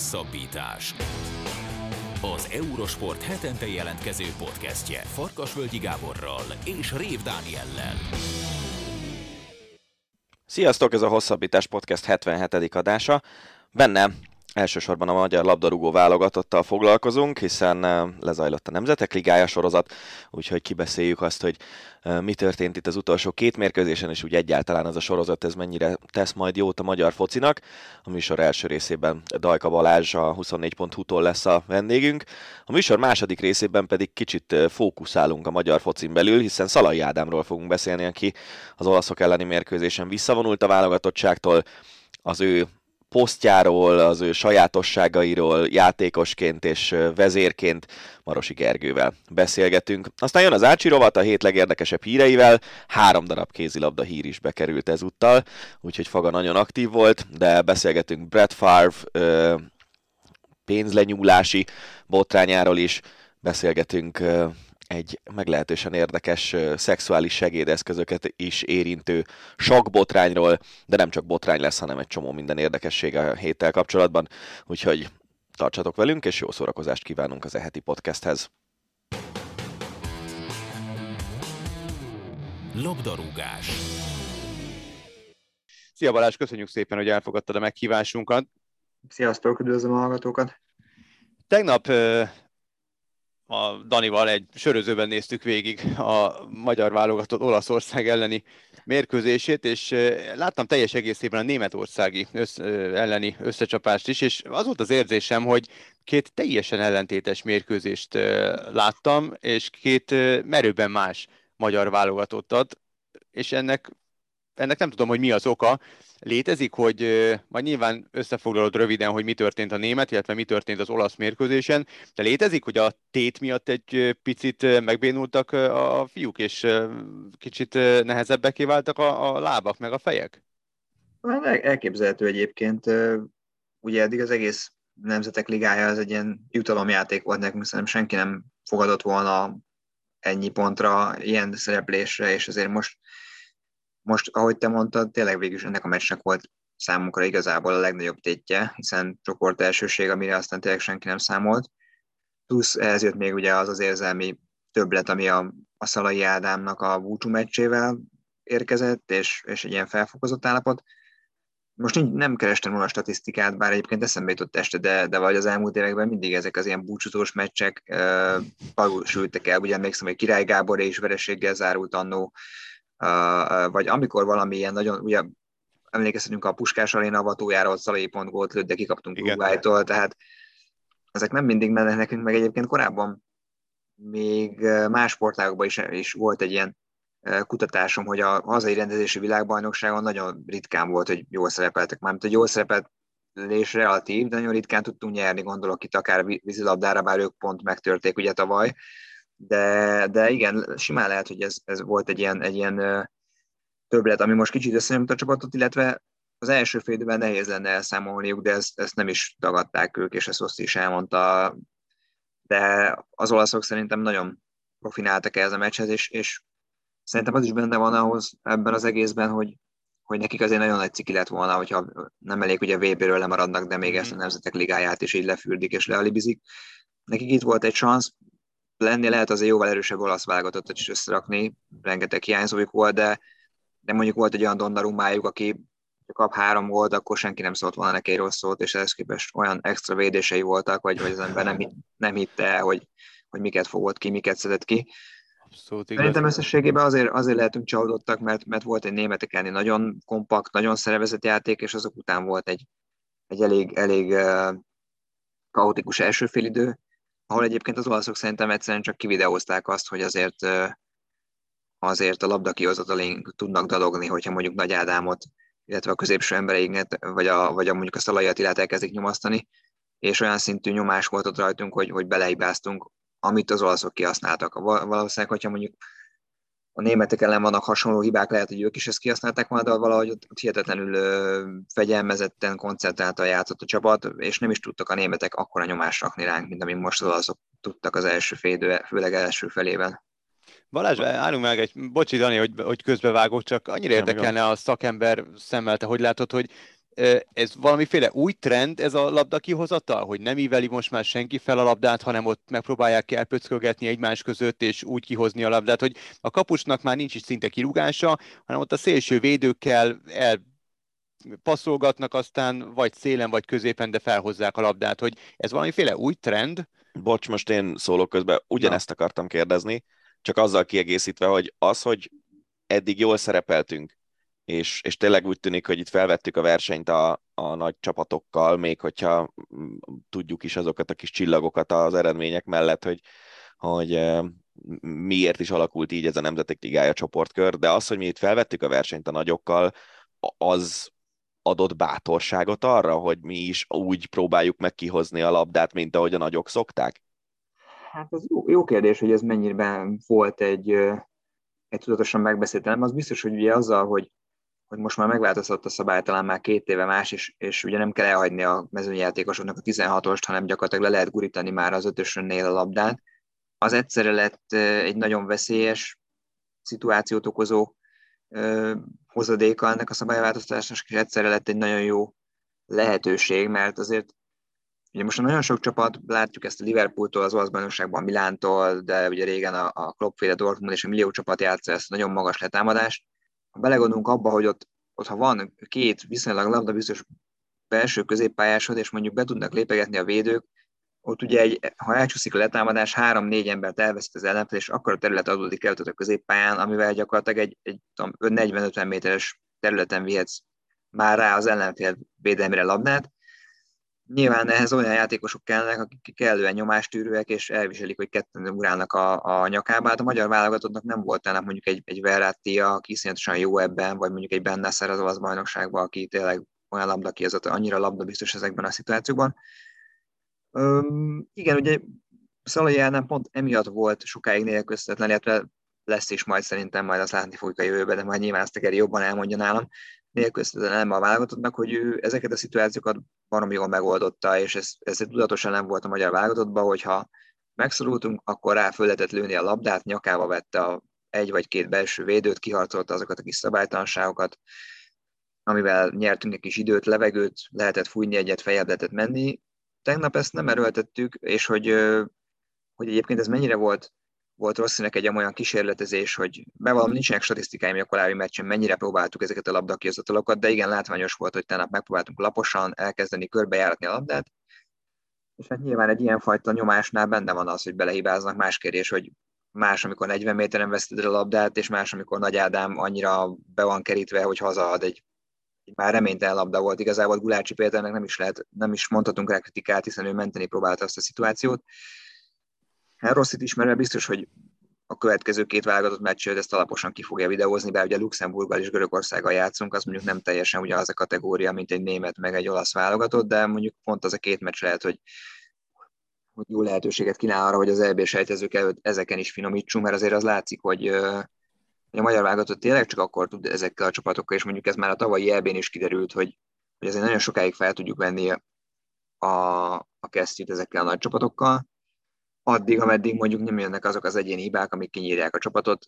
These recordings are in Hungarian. Hosszabbítás. Az Eurosport hetente jelentkező podcastje Farkasvölgyi Gáborral és Rév Dániellel. Sziasztok, ez a Hosszabbítás podcast 77. adása. Benne elsősorban a magyar labdarúgó válogatottal foglalkozunk, hiszen lezajlott a Nemzetek Ligája sorozat, úgyhogy kibeszéljük azt, hogy mi történt itt az utolsó két mérkőzésen, és úgy egyáltalán ez a sorozat ez mennyire tesz majd jót a magyar focinak. A műsor első részében Dajka Balázs a 24.hu-tól lesz a vendégünk. A műsor második részében pedig kicsit fókuszálunk a magyar focin belül, hiszen Szalai Ádámról fogunk beszélni, aki az olaszok elleni mérkőzésen visszavonult a válogatottságtól, az ő posztjáról, az ő sajátosságairól, játékosként és vezérként Marosi Gergővel beszélgetünk. Aztán jön az Ácsi rovat a hét legérdekesebb híreivel, 3 darab kézilabda hír is bekerült ezúttal, úgyhogy Faga nagyon aktív volt, de beszélgetünk Brett Favre pénzlenyúlási botrányáról is, beszélgetünk egy meglehetősen érdekes szexuális segédeszközöket is érintő sakkbotrányról, de nem csak botrány lesz, hanem egy csomó minden érdekesség a héttel kapcsolatban, úgyhogy tartsatok velünk, és jó szórakozást kívánunk az eheti podcasthez. Labdarúgás. Szia Balázs, köszönjük szépen, hogy elfogadtad a meghívásunkat. Sziasztok, üdvözlöm a hallgatókat. Tegnap a Danival egy sörözőben néztük végig a magyar válogatott Olaszország elleni mérkőzését, és láttam teljes egészében a németországi elleni összecsapást is, és az volt az érzésem, hogy két teljesen ellentétes mérkőzést láttam, és két merőben más magyar válogatottat, és ennek nem tudom, hogy mi az oka. Létezik, hogy majd nyilván összefoglalod röviden, hogy mi történt a német, illetve mi történt az olasz mérkőzésen, de létezik, hogy a tét miatt egy picit megbénultak a fiúk, és kicsit nehezebbeké váltak a lábak, meg a fejek? Elképzelhető egyébként. Ugye eddig az egész Nemzetek Ligája az egy ilyen jutalomjáték volt nekünk, szerintem senki nem fogadott volna ennyi pontra, ilyen szereplésre, és azért most, ahogy te mondtad, tényleg végül is ennek a meccsnek volt számunkra igazából a legnagyobb tétje, hiszen csoport elsőség, amire aztán tényleg senki nem számolt. Plusz ehhez jött még ugye az érzelmi többlet, ami a Szalai Ádámnak a búcsú meccsével érkezett, és egy ilyen felfokozott állapot. Most nem kerestem volna a statisztikát, bár egyébként eszembe jutott este, de vagy az elmúlt években mindig ezek az ilyen búcsúzós meccsek valósultak el. Ugye emlékszem, hogy Király Gábor és vereséggel zárult annó, vagy amikor valami ilyen nagyon, ugye emlékeztetünk a Puskás Aréna avatójáról, Szalai pont gólt lőtt, de kikaptunk Uruguaytól, tehát ezek nem mindig mennek nekünk, meg egyébként korábban még más sportágokban is volt egy ilyen kutatásom, hogy a hazai rendezési világbajnokságon nagyon ritkán volt, hogy jól szerepeltek. Mármint, hogy jól szerepelés relatív, de nagyon ritkán tudtunk nyerni, gondolok itt akár vízilabdára, bár ők pont megtörték ugye tavaly. De igen, simán lehet, hogy ez volt egy ilyen többlet, ami most kicsit összenyomta a csapatot, illetve az első fél időben nehéz lenne elszámolniuk, de ezt nem is tagadták ők, és ezt Oszti is elmondta. De az olaszok szerintem nagyon profináltak ehhez a meccshez, és szerintem az is benne van ahhoz ebben az egészben, hogy nekik azért nagyon nagy ciki lett volna, hogyha nem elég, hogy a VB-ről lemaradnak, de még ezt a Nemzetek Ligáját is így lefürdik és lealibizik. Nekik itt volt egy szansz, lennél lehet azért jóval erősebb olasz válogatottat is összerakni, rengeteg hiányzójuk volt, de mondjuk volt egy olyan Donnarummájuk, aki kap 3 gólt, akkor senki nem szólt volna neki egy rossz szót, és ehhez képest olyan extra védései voltak, vagy az ember nem hitte el, hogy miket fogott ki, miket szedett ki. Abszolút igaz. Szerintem összességében azért lehetünk csalódottak, mert volt egy németek elleni nagyon kompakt, nagyon szervezett játék, és azok után volt egy elég kaotikus első félidő, ahol egyébként az olaszok szerintem egyszerűen csak kivideózták azt, hogy azért a labdakihozatalén tudnak dalogni, hogyha mondjuk Nagy Ádámot, illetve a középső embereinket, vagy mondjuk a Szalai Attilát elkezdik nyomasztani, és olyan szintű nyomás volt ott rajtunk, hogy belehibáztunk, amit az olaszok kihasználtak. Valószínűleg, hogyha mondjuk a németek ellen vannak hasonló hibák, lehet, hogy ők is ezt kihasználták volna, de valahogy ott hihetetlenül fegyelmezetten koncentráltan játszott a csapat, és nem is tudtak a németek akkora nyomást rakni ránk, mint amit most az olaszok tudtak az első félidő, főleg első felében. Balázs, állunk meg egy, bocsi Dani, hogy közbevágok, csak annyira érdekelne a szakember szemmel, te hogy látod, hogy ez valamiféle új trend, ez a labda kihozatal, hogy nem íveli most már senki fel a labdát, hanem ott megpróbálják elpöckölgetni egymás között, és úgy kihozni a labdát, hogy a kapusnak már nincs is szinte kirúgása, hanem ott a szélső védőkkel elpasszolgatnak, aztán vagy szélen, vagy középen, de felhozzák a labdát, hogy ez valamiféle új trend. Bocs, most én szólok közben, ugyanezt akartam kérdezni, csak azzal kiegészítve, hogy az, hogy eddig jól szerepeltünk, és tényleg úgy tűnik, hogy itt felvettük a versenyt a nagy csapatokkal, még hogyha tudjuk is azokat a kis csillagokat az eredmények mellett, hogy miért is alakult így ez a Nemzetek Ligája csoportkör, de az, hogy mi itt felvettük a versenyt a nagyokkal, az adott bátorságot arra, hogy mi is úgy próbáljuk meg kihozni a labdát, mint ahogy a nagyok szokták? Hát ez jó kérdés, hogy ez mennyiben volt egy tudatosan megbeszélt elem. Az biztos, hogy ugye azzal, hogy most már megváltoztatott a szabály, talán már 2 éve más, és ugye nem kell elhagyni a mezőnyjátékosoknak a 16-ost, hanem gyakorlatilag le lehet gurítani már az 5-ösnél a labdát. Az egyszerre lett egy nagyon veszélyes szituációt okozó hozadéka ennek a szabályváltoztatásnak, és egyszerre lett egy nagyon jó lehetőség, mert azért ugye most nagyon sok csapat, látjuk ezt a Liverpooltól, az olasz bajnokságban, Milántól, de ugye régen a Klopp-féle Dortmund és a millió csapat játsza ezt nagyon magas letámadást. Ha belegondolunk abba, hogy ott ha van 2 viszonylag labdabiztos belső középpályásod, és mondjuk be tudnak lépegetni a védők, ott ugye ha elcsúszik a letámadás, 3-4 embert elveszít az ellenfél, és akkor a terület adódik el a középpályán, amivel gyakorlatilag egy 40-50 méteres területen vihetsz már rá az ellenfél védelmére labdát. Nyilván ehhez olyan játékosok kellnek, akik kellően nyomástűrőek, és elviselik, hogy ketten ugrálnak a nyakába. Hát a magyar válogatottnak nem volt ennek mondjuk egy Verratti-ja, aki iszonyatosan jó ebben, vagy mondjuk egy Bennasser az olasz bajnokságban, aki tényleg olyan labdakihozató, annyira labdabiztos ezekben a szituációkban. Igen, ugye Szalajánál pont emiatt volt sokáig nélkülözhetetlen, illetve lesz is majd szerintem, majd azt látni fogjuk a jövőben, de majd nyilván ezt Tegeri jobban elmondja nálam, nélkülözhetetlen elme a válogatottnak, hogy ő ezeket a szituációkat baromi jól megoldotta, és ez tudatosan nem volt a magyar válogatottban, hogyha megszorultunk, akkor rá föl lehetett lőni a labdát, nyakába vette a 1 vagy 2 belső védőt, kiharcolta azokat a kis szabálytalanságokat, amivel nyertünk egy kis időt, levegőt, lehetett fújni egyet, feljebb lehetett menni. Tegnap ezt nem erőltettük, és hogy egyébként ez mennyire volt Rosszinak egy olyan kísérletezés, hogy bevallom, nincsenek statisztikáim a korábbi meccsen, mennyire próbáltuk ezeket a labdakihozatalokat, de igen, látványos volt, hogy tegnap megpróbáltunk laposan elkezdeni körbejáratni a labdát, és hát nyilván egy ilyenfajta nyomásnál benne van az, hogy belehibáznak. Más kérdés, hogy más, amikor 40 méteren veszted a labdát, és más, amikor Nagy Ádám annyira be van kerítve, hogy hazaad egy már reménytelen labda volt. Igazából Gulácsi Péternek nem is mondhatunk rá kritikát, hiszen ő menteni próbálta azt a szituációt. Hát Rosszit ismerve biztos, hogy a következő 2 válogatott meccsőt ezt alaposan ki fogja videózni, bár ugye Luxemburggal és Görögországgal játszunk, az mondjuk nem teljesen ugyanaz a kategória, mint egy német meg egy olasz válogatott, de mondjuk pont az a 2 meccs lehet, hogy jó lehetőséget kínál arra, hogy az EB-sejtezők előtt ezeken is finomítsunk, mert azért az látszik, hogy a magyar válogatott tényleg csak akkor tud ezekkel a csapatokkal, és mondjuk ez már a tavalyi EB-n is kiderült, hogy azért nagyon sokáig fel tudjuk venni a kesztyűt ezekkel a nagy csapatokkal, addig, ameddig mondjuk nem jönnek azok az egyéni hibák, amik kinyírják a csapatot,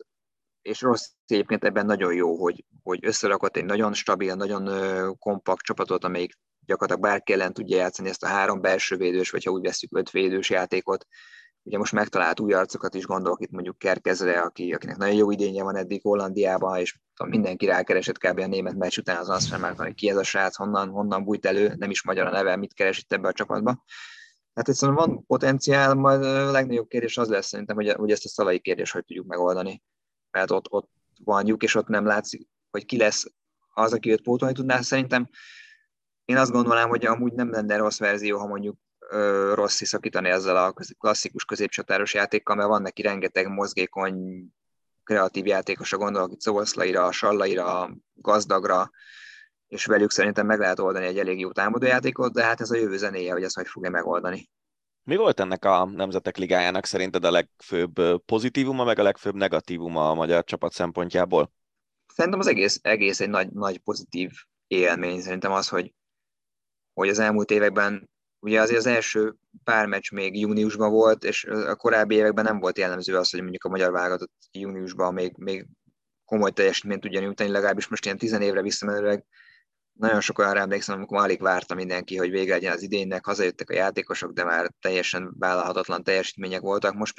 és Rossz egyébként ebben nagyon jó, hogy összerakott egy nagyon stabil, nagyon kompakt csapatot, amelyik gyakorlatilag bárki ellen tudja játszani ezt a 3 belsővédős, vagy ha úgy veszük 5 védős játékot. Ugye most megtalált új arcokat is, gondolok itt mondjuk Kerkezre, akinek nagyon jó idénye van eddig Hollandiában, és mindenki rákeresett kb. A német meccs után az Transfermarkton, hogy ki ez a srác, honnan bújt elő, nem is magyar a neve, mit keres itt ebbe a csapatba. Hát egyszerűen van potenciál, majd a legnagyobb kérdés az lesz szerintem, hogy ezt a Szalai kérdést hogy tudjuk megoldani. Mert ott van lyuk, és ott nem látszik, hogy ki lesz az, aki őt pótolni tudná. Szerintem én azt gondolnám, hogy amúgy nem lenne rossz verzió, ha mondjuk Rossz szakítani ezzel a klasszikus középcsatáros játékkal, mert van neki rengeteg mozgékony, kreatív játékos, gondolok itt Szoboszlaira, Sallaira, Gazdagra, és velük szerintem meg lehet oldani egy elég jó támadójátékot, de hát ez a jövő zenéje, hogy ezt hogy fogja megoldani. Mi volt ennek a Nemzetek Ligájának szerinted a legfőbb pozitívuma, meg a legfőbb negatívuma a magyar csapat szempontjából? Szerintem az egész egy nagy pozitív élmény. Szerintem az, hogy az elmúlt években, ugye azért az első pár meccs még júniusban volt, és a korábbi években nem volt jellemző az, hogy mondjuk a magyar válogatott júniusban még komoly teljesítményt tudja nyújtani, legalábbis most ilyen 10 évre visszamenőleg Nagyon sok olyan emlékszem, amikor alig várta mindenki, hogy vége legyen az idénynek, hazajöttek a játékosok, de már teljesen vállalhatatlan teljesítmények voltak. Most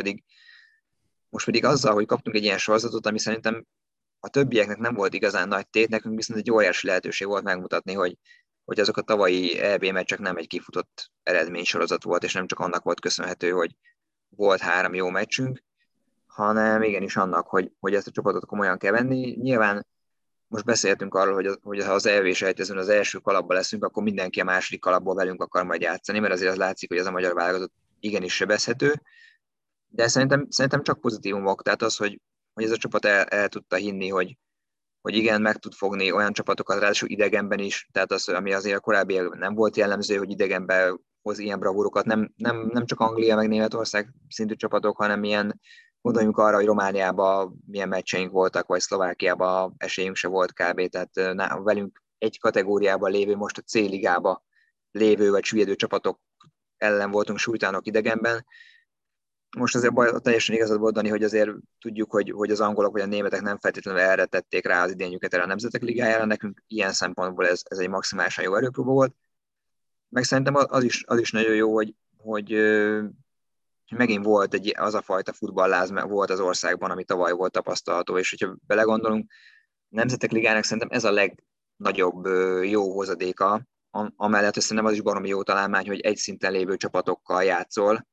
pedig azzal, hogy kaptunk egy ilyen sorozatot, ami szerintem a többieknek nem volt igazán nagy tét, nekünk viszont egy óriási lehetőség volt megmutatni, hogy azok a tavalyi EB meccsek nem egy kifutott eredménysorozat volt, és nem csak annak volt köszönhető, hogy volt 3 jó meccsünk, hanem igenis annak, hogy ezt a csapatot komolyan kell venni. Nyilván most beszéltünk arról, hogy ha az EB-selejtezőn az első kalapba leszünk, akkor mindenki a második kalapból velünk akar majd játszani, mert azért az látszik, hogy ez a magyar válogatott igenis sebezhető, de szerintem csak pozitívumok, tehát az, hogy ez a csapat el tudta hinni, hogy igen, meg tud fogni olyan csapatokat, ráadásul idegenben is, tehát az, ami azért a korábbi nem volt jellemző, hogy idegenben hoz ilyen bravúrokat, nem csak Anglia meg Németország szintű csapatok, hanem ilyen, gondoljunk arra, hogy Romániában milyen meccseink voltak, vagy Szlovákiában esélyünk se volt kb. Tehát velünk egy kategóriában lévő, most a C-ligában lévő, vagy süllyedő csapatok ellen voltunk súlytalanok idegenben. Most azért teljesen igazad volt, Dani, hogy azért tudjuk, hogy az angolok vagy a németek nem feltétlenül erre tették rá az idényüket erre a Nemzetek Ligájára, nekünk ilyen szempontból ez egy maximálisan jó erőpróba volt. Meg szerintem az is nagyon jó, hogy megint volt az a fajta futballáz volt az országban, ami tavaly volt tapasztalható, és hogyha belegondolunk, Nemzetek Ligának szerintem ez a legnagyobb jó hozadéka, amellett, hogy szerintem az is baromi jó találmány, hogy egy szinten lévő csapatokkal játszol.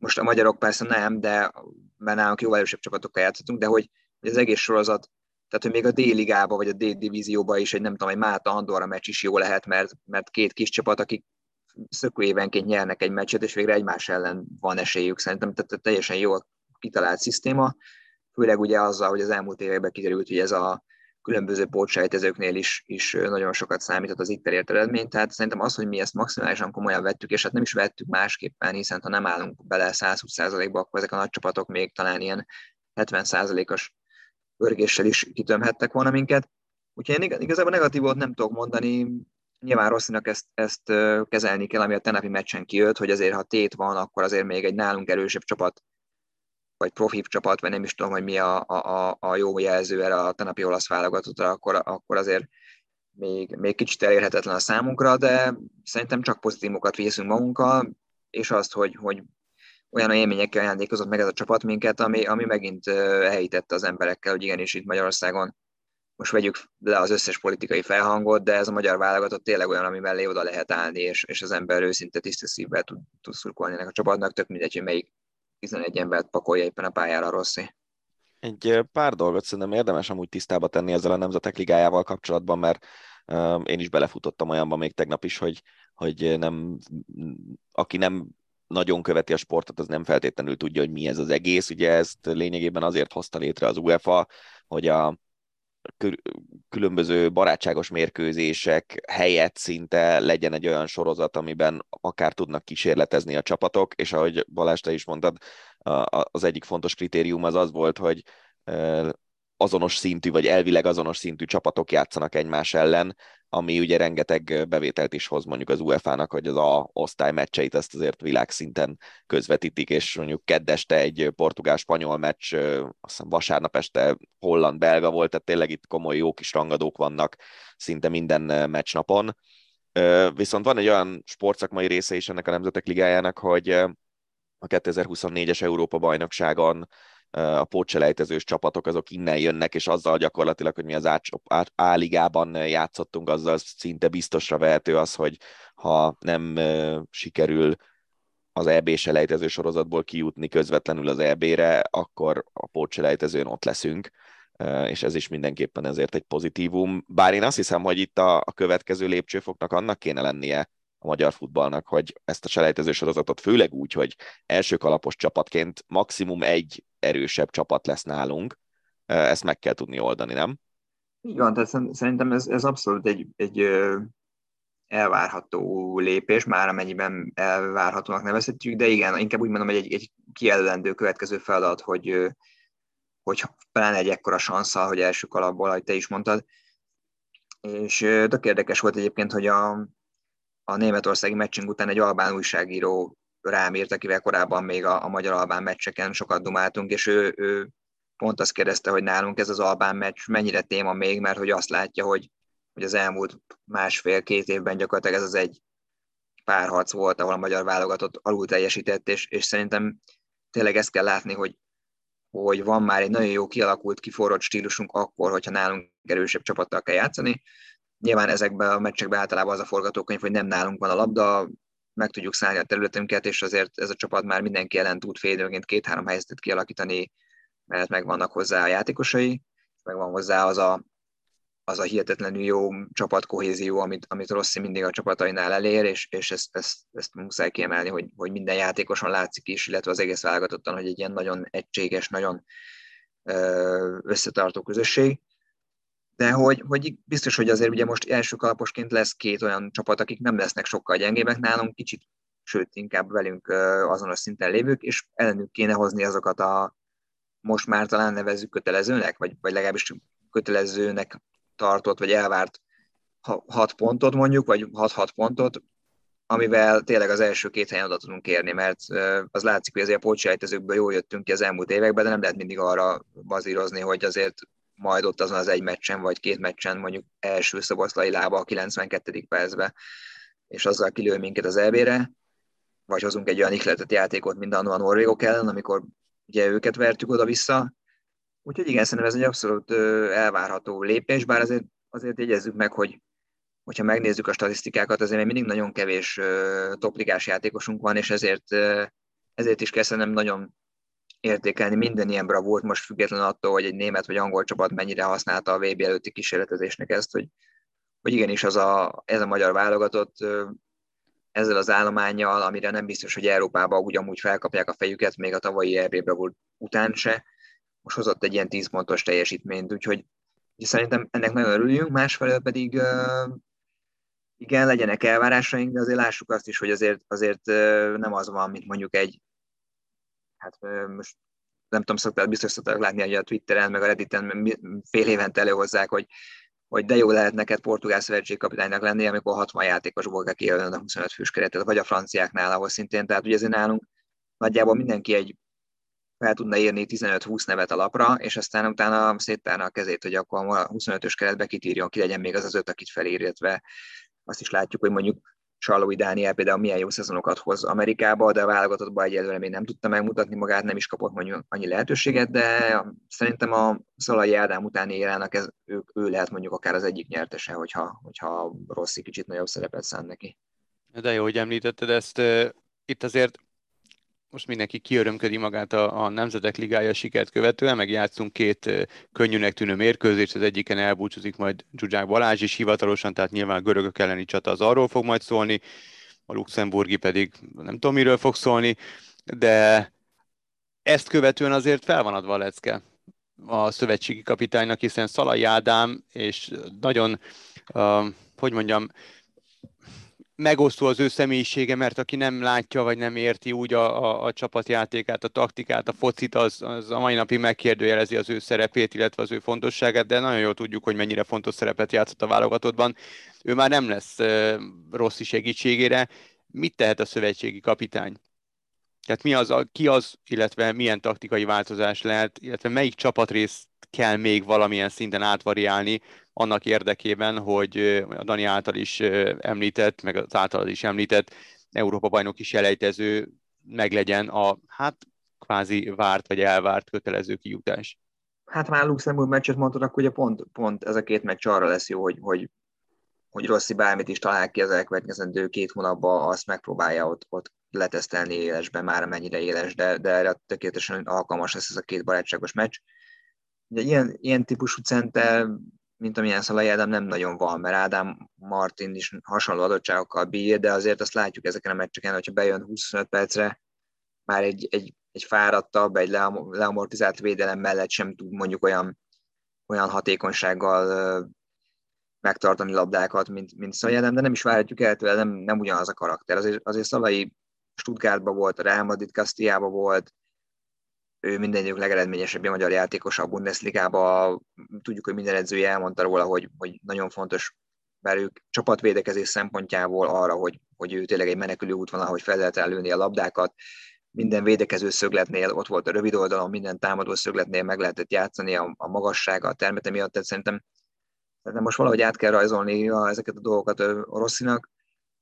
Most a magyarok persze nem, de már nálunk jóval erősebb csapatokkal játszottunk, de hogy az egész sorozat, tehát hogy még a D-ligába vagy a D-divízióba is, egy nem tudom, egy Málta-Andorra meccs is jó lehet, mert két kis csapat, akik szökőévenként nyernek egy meccset, és végre egymás ellen van esélyük szerintem, tehát teljesen jól kitalált szisztéma, főleg ugye azzal, hogy az elmúlt években kiderült, hogy ez a különböző pótsejtezőknél is nagyon sokat számított az itt elért eredmény, tehát szerintem az, hogy mi ezt maximálisan komolyan vettük, és hát nem is vettük másképpen, hiszen ha nem állunk bele 120%-ba, akkor ezek a nagy csapatok még talán ilyen 70%-os örgéssel is kitömhettek volna minket. Úgyhogy én igazából negatívot nem tudok mondani, nyilván Rosszinak ezt kezelni kell, ami a tegnapi meccsen kijött, hogy azért ha tét van, akkor azért még egy nálunk erősebb csapat, vagy profi csapat, vagy nem is tudom, hogy mi a jó jelző erre a tegnapi olasz válogatottra, akkor azért még kicsit elérhetetlen a számunkra, de szerintem csak pozitívokat viszünk magunkkal, és azt, hogy olyan élményekkel ajándékozott meg ez a csapat minket, ami megint elhitette az emberekkel, hogy igenis itt Magyarországon most vegyük le az összes politikai felhangot, de ez a magyar válogatott tényleg olyan, ami mellé oda lehet állni, és az ember őszinte tiszta szívvel tud szurkolni ennek a csapatnak, tök mindegy, hogy melyik 11 embert pakolja éppen a pályára Rossi. Egy pár dolgot szerintem érdemes amúgy tisztába tenni ezzel a Nemzetek Ligájával kapcsolatban, mert én is belefutottam olyanba még tegnap is, hogy nem, aki nem nagyon követi a sportot, az nem feltétlenül tudja, hogy mi ez az egész. Ugye ezt lényegében azért hozta létre az UEFA, hogy a különböző barátságos mérkőzések helyett szinte legyen egy olyan sorozat, amiben akár tudnak kísérletezni a csapatok, és ahogy Balázs, te is mondtad, az egyik fontos kritérium az volt, hogy azonos szintű, vagy elvileg azonos szintű csapatok játszanak egymás ellen, ami ugye rengeteg bevételt is hoz mondjuk az UEFA-nak, hogy az A-osztály meccseit ezt azért világszinten közvetítik, és mondjuk kedd este egy portugál-spanyol meccs, azt hiszem vasárnap este holland-belga volt, tehát tényleg itt komoly jó kis rangadók vannak szinte minden meccsnapon. Viszont van egy olyan sportszakmai része is ennek a Nemzetek Ligájának, hogy a 2024-es Európa-bajnokságon a pótselejtezős csapatok azok innen jönnek, és azzal gyakorlatilag, hogy mi az A-ligában játszottunk, azzal szinte biztosra vehető az, hogy ha nem sikerül az EB-selejtező sorozatból kijutni közvetlenül az EB-re, akkor a pótselejtezőn ott leszünk, és ez is mindenképpen ezért egy pozitívum. Bár én azt hiszem, hogy itt a következő lépcsőfoknak annak kéne lennie a magyar futballnak, hogy ezt a selejtező sorozatot főleg úgy, hogy első kalapos csapatként maximum egy erősebb csapat lesz nálunk, ezt meg kell tudni oldani, nem? Így van, tehát szerintem ez abszolút egy elvárható lépés, már amennyiben elvárhatónak nevezhetjük, de igen, inkább úgy mondom, hogy egy kijelölendő következő feladat, hogy pláne egy ekkora sanszal, hogy első kalapból, ahogy te is mondtad, és tök érdekes volt egyébként, hogy a németországi meccsünk után egy albán újságíró rám írt, akivel korábban még a magyar-albán meccseken sokat dumáltunk, és ő pont azt kérdezte, hogy nálunk ez az albán meccs mennyire téma még, mert hogy azt látja, hogy hogy az elmúlt másfél-két évben gyakorlatilag ez az egy párharc volt, ahol a magyar válogatott alul teljesített, és szerintem tényleg ezt kell látni, hogy van már egy nagyon jó kialakult, kiforrott stílusunk akkor, hogyha nálunk erősebb csapattal kell játszani. Nyilván ezekben a meccsekben általában az a forgatókönyv, hogy nem nálunk van a labda, meg tudjuk szállni a területünket, és azért ez a csapat már mindenki ellen tud félidőnként 2-3 helyzetet kialakítani, mert megvannak hozzá a játékosai, megvan hozzá az a hihetetlenül jó csapatkohézió, amit Rossi mindig a csapatainál elér, és ezt muszáj kiemelni, hogy minden játékoson látszik is, illetve az egész válogatottan, hogy egy ilyen nagyon egységes, nagyon összetartó közösség. De hogy biztos, hogy azért ugye most első kalaposként lesz két olyan csapat, akik nem lesznek sokkal gyengébbek nálunk, kicsit, sőt, inkább velünk azonos szinten lévők, és ellenük kéne hozni azokat a most már talán nevezzük kötelezőnek, vagy legalábbis kötelezőnek tartott, vagy elvárt 6 pontot mondjuk, vagy 6-6 pontot, amivel tényleg az első két helyen oda tudunk érni, mert az látszik, hogy azért a pótselejtezőkből jól jöttünk ki az elmúlt években, de nem lehet mindig arra bazírozni, hogy azért majd ott azon az egy meccsen, vagy két meccsen mondjuk első Szoboszlai lába a 92. percbe, és azzal kilő minket az EB-re, vagy hozunk egy olyan ihletett játékot, mint annó a norvégok ellen, amikor ugye őket vertük oda-vissza. Úgyhogy igen, szerintem ez egy abszolút elvárható lépés, bár azért jegyezzük meg, hogy ha megnézzük a statisztikákat, azért még mindig nagyon kevés topligás játékosunk van, és ezért is kell szerintem nagyon értékelni minden ilyen bravúrt, most független attól, hogy egy német vagy angol csapat mennyire használta a VB előtti kísérletezésnek ezt, hogy igenis ez a magyar válogatott ezzel az állománnyal, amire nem biztos, hogy Európában ugyanúgy felkapják a fejüket, még a tavalyi EB bravúr után se, most hozott egy ilyen 10 pontos teljesítményt, úgyhogy szerintem ennek nagyon örüljünk, másfelől pedig igen, legyenek elvárásaink, de azért lássuk azt is, hogy azért nem az van, mint mondjuk egy, hát most nem tudom, biztos szokták látni, hogy a Twitteren, meg a Redditen fél évente előhozzák, hogy de jó lehet neked portugál szövetségkapitánynak lenni, amikor 60 játékosból kell kijönni a 25 fős keretet, vagy a franciáknál, ahol szintén, tehát ugye azért nálunk nagyjából mindenki fel tudna írni 15-20 nevet a lapra, és aztán utána széttárna a kezét, hogy akkor a 25-ös keretbe kitírjon, ki legyen még az 5, akit felír, illetve azt is látjuk, hogy mondjuk Sarlói Dániel például milyen jó szezonokat hoz Amerikába, de a válogatottban egyelőre még nem tudta megmutatni magát, nem is kapott mondjuk annyi lehetőséget, de szerintem a Szalai Ádám utáni érának ő lehet mondjuk akár az egyik nyertese, hogyha Rossi kicsit nagyobb szerepet szán neki. De jó, hogy említetted ezt. Itt azért most mindenki kiörömködi magát a Nemzetek Ligája sikert követően, meg játszunk két könnyűnek tűnő mérkőzést, az egyiken elbúcsúzik majd Zsuzsák Balázs is hivatalosan, tehát nyilván a görögök elleni csata az arról fog majd szólni, a luxemburgi pedig nem tudom miről fog szólni, de ezt követően azért fel van adva a lecke a szövetségi kapitánynak, hiszen Szalai Ádám és nagyon, megosztó az ő személyisége, mert aki nem látja, vagy nem érti úgy a csapatjátékát, a taktikát, a focit, az a mai napig megkérdőjelezi az ő szerepét, illetve az ő fontosságát, de nagyon jól tudjuk, hogy mennyire fontos szerepet játszott a válogatottban. Ő már nem lesz Rossi segítségére. Mit tehet a szövetségi kapitány? Tehát illetve milyen taktikai változás lehet, illetve melyik csapatrészt kell még valamilyen szinten átvariálni, annak érdekében, hogy a Dani által is említett, meg az általad is említett Európa-bajnoki selejtező meglegyen a kvázi várt vagy elvárt kötelező kijutás. Hát már Luxemburg meccset mondtad, akkor ugye pont ez a két meccs arra lesz jó, hogy Rossi bármit is talál ki az elkövetkezendő két hónapban, azt megpróbálja ott letesztelni élesben, már amennyire éles, de erre tökéletesen alkalmas lesz ez a két barátságos meccs. Ugye ilyen típusú center, mint amilyen Szalai Ádám nem nagyon van, mert Ádám Martin is hasonló adottságokkal bír, de azért azt látjuk ezeken a meccseken, hogyha bejön 25 percre, már egy fáradtabb, egy leamortizált védelem mellett sem tud mondjuk olyan hatékonysággal megtartani labdákat, mint Szalai Ádám, de nem is várhatjuk el tőle, nem ugyanaz a karakter. Azért Szalai Stuttgartban volt, Real Madrid Castillában volt, ő mindegyik legeredményesebb a magyar játékos a Bundesligában. Tudjuk, hogy minden edzői elmondta róla, hogy nagyon fontos, mert ők csapatvédekezés szempontjából arra, hogy ő tényleg egy menekülő útvonal, hogy fel lehet lőni a labdákat. Minden védekező szögletnél ott volt a rövid oldalon, minden támadó szögletnél meg lehetett játszani a magassága, a termete miatt. Tehát szerintem Tehát most valahogy át kell rajzolni ezeket a dolgokat Rosszinak.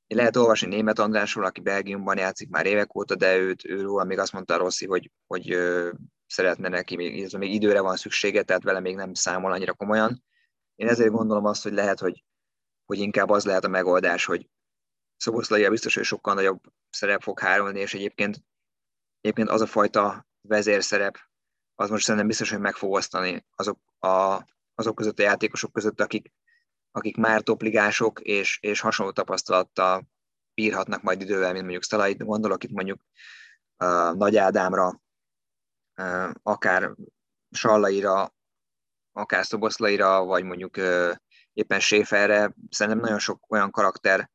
Lehet olvasni Németh Andrásról, aki Belgiumban játszik már évek óta, de őről még azt mondta Rossi, hogy szeretne neki, még időre van szüksége, tehát vele még nem számol annyira komolyan. Én ezért gondolom azt, hogy lehet, hogy inkább az lehet a megoldás, hogy Szoboszlaira biztos, hogy sokkal nagyobb szerep fog hárulni, és egyébként az a fajta vezérszerep, az most szerintem biztos, hogy meg fog osztani azok között a játékosok között, akik már topligások és hasonló tapasztalattal bírhatnak majd idővel, mint mondjuk Szalait. Gondolok itt mondjuk Nagy Ádámra, akár Sallaira, akár Szoboszlaira, vagy mondjuk éppen Schäferre. Szerintem nagyon sok olyan karakter